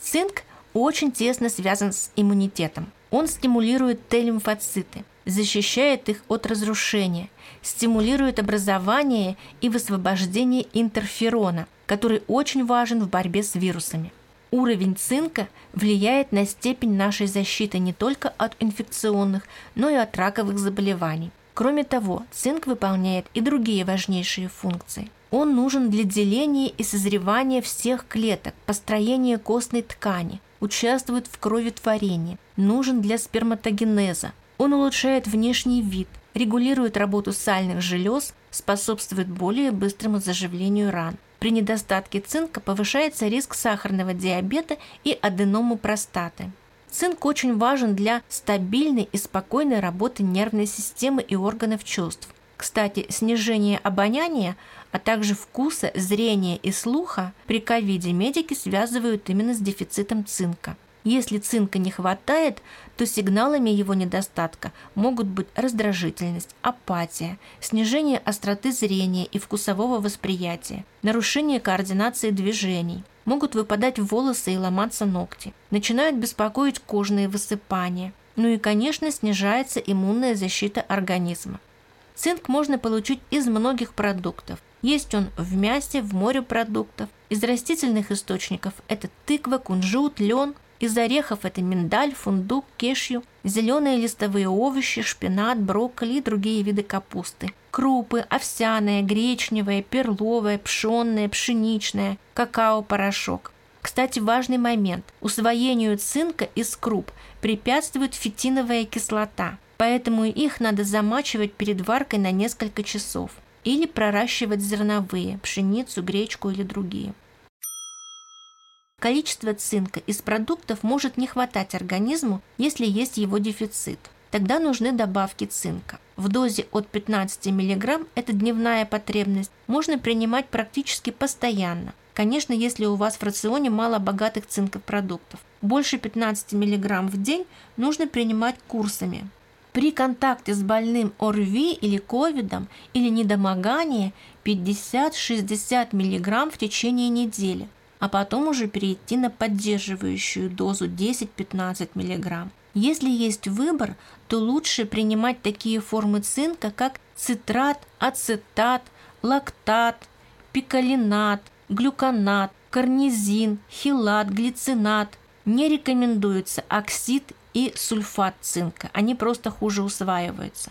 Цинк очень тесно связан с иммунитетом. Он стимулирует Т-лимфоциты, защищает их от разрушения, стимулирует образование и высвобождение интерферона, который очень важен в борьбе с вирусами. Уровень цинка влияет на степень нашей защиты не только от инфекционных, но и от раковых заболеваний. Кроме того, цинк выполняет и другие важнейшие функции. Он нужен для деления и созревания всех клеток, построения костной ткани, участвует в кроветворении, нужен для сперматогенеза. Он улучшает внешний вид, регулирует работу сальных желез, способствует более быстрому заживлению ран. При недостатке цинка повышается риск сахарного диабета и аденому простаты. Цинк очень важен для стабильной и спокойной работы нервной системы и органов чувств. Кстати, снижение обоняния, а также вкуса, зрения и слуха при ковиде медики связывают именно с дефицитом цинка. Если цинка не хватает, то сигналами его недостатка могут быть раздражительность, апатия, снижение остроты зрения и вкусового восприятия, нарушение координации движений. Могут выпадать волосы и ломаться ногти. Начинают беспокоить кожные высыпания. Ну и, конечно, снижается иммунная защита организма. Цинк можно получить из многих продуктов. Есть он в мясе, в морепродуктах. Из растительных источников – это тыква, кунжут, лен. Из орехов – это миндаль, фундук, кешью, зеленые листовые овощи, шпинат, брокколи и другие виды капусты. Крупы – овсяная, гречневая, перловая, пшенная, пшеничная, какао-порошок. Кстати, важный момент. Усвоению цинка из круп препятствует фитиновая кислота, поэтому их надо замачивать перед варкой на несколько часов или проращивать зерновые – пшеницу, гречку или другие. Количество цинка из продуктов может не хватать организму, если есть его дефицит. Тогда нужны добавки цинка. В дозе от 15 мг – это дневная потребность, можно принимать практически постоянно. Конечно, если у вас в рационе мало богатых цинкопродуктов. Больше 15 мг в день нужно принимать курсами. При контакте с больным ОРВИ или ковидом или недомогании 50-60 мг в течение недели, а потом уже перейти на поддерживающую дозу 10-15 мг. Если есть выбор, то лучше принимать такие формы цинка, как цитрат, ацетат, лактат, пиколинат, глюконат, карнизин, хилат, глицинат. Не рекомендуется оксид и сульфат цинка, они просто хуже усваиваются.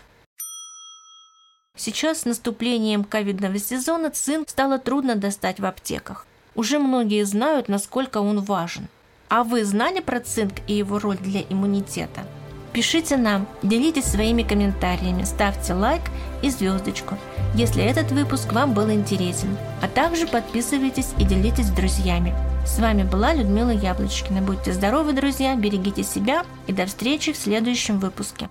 Сейчас с наступлением ковидного сезона цинк стало трудно достать в аптеках. Уже многие знают, насколько он важен. А вы знали про цинк и его роль для иммунитета? Пишите нам, делитесь своими комментариями, ставьте лайк и звездочку, если этот выпуск вам был интересен. А также подписывайтесь и делитесь с друзьями. С вами была Людмила Яблочкина. Будьте здоровы, друзья, берегите себя и до встречи в следующем выпуске.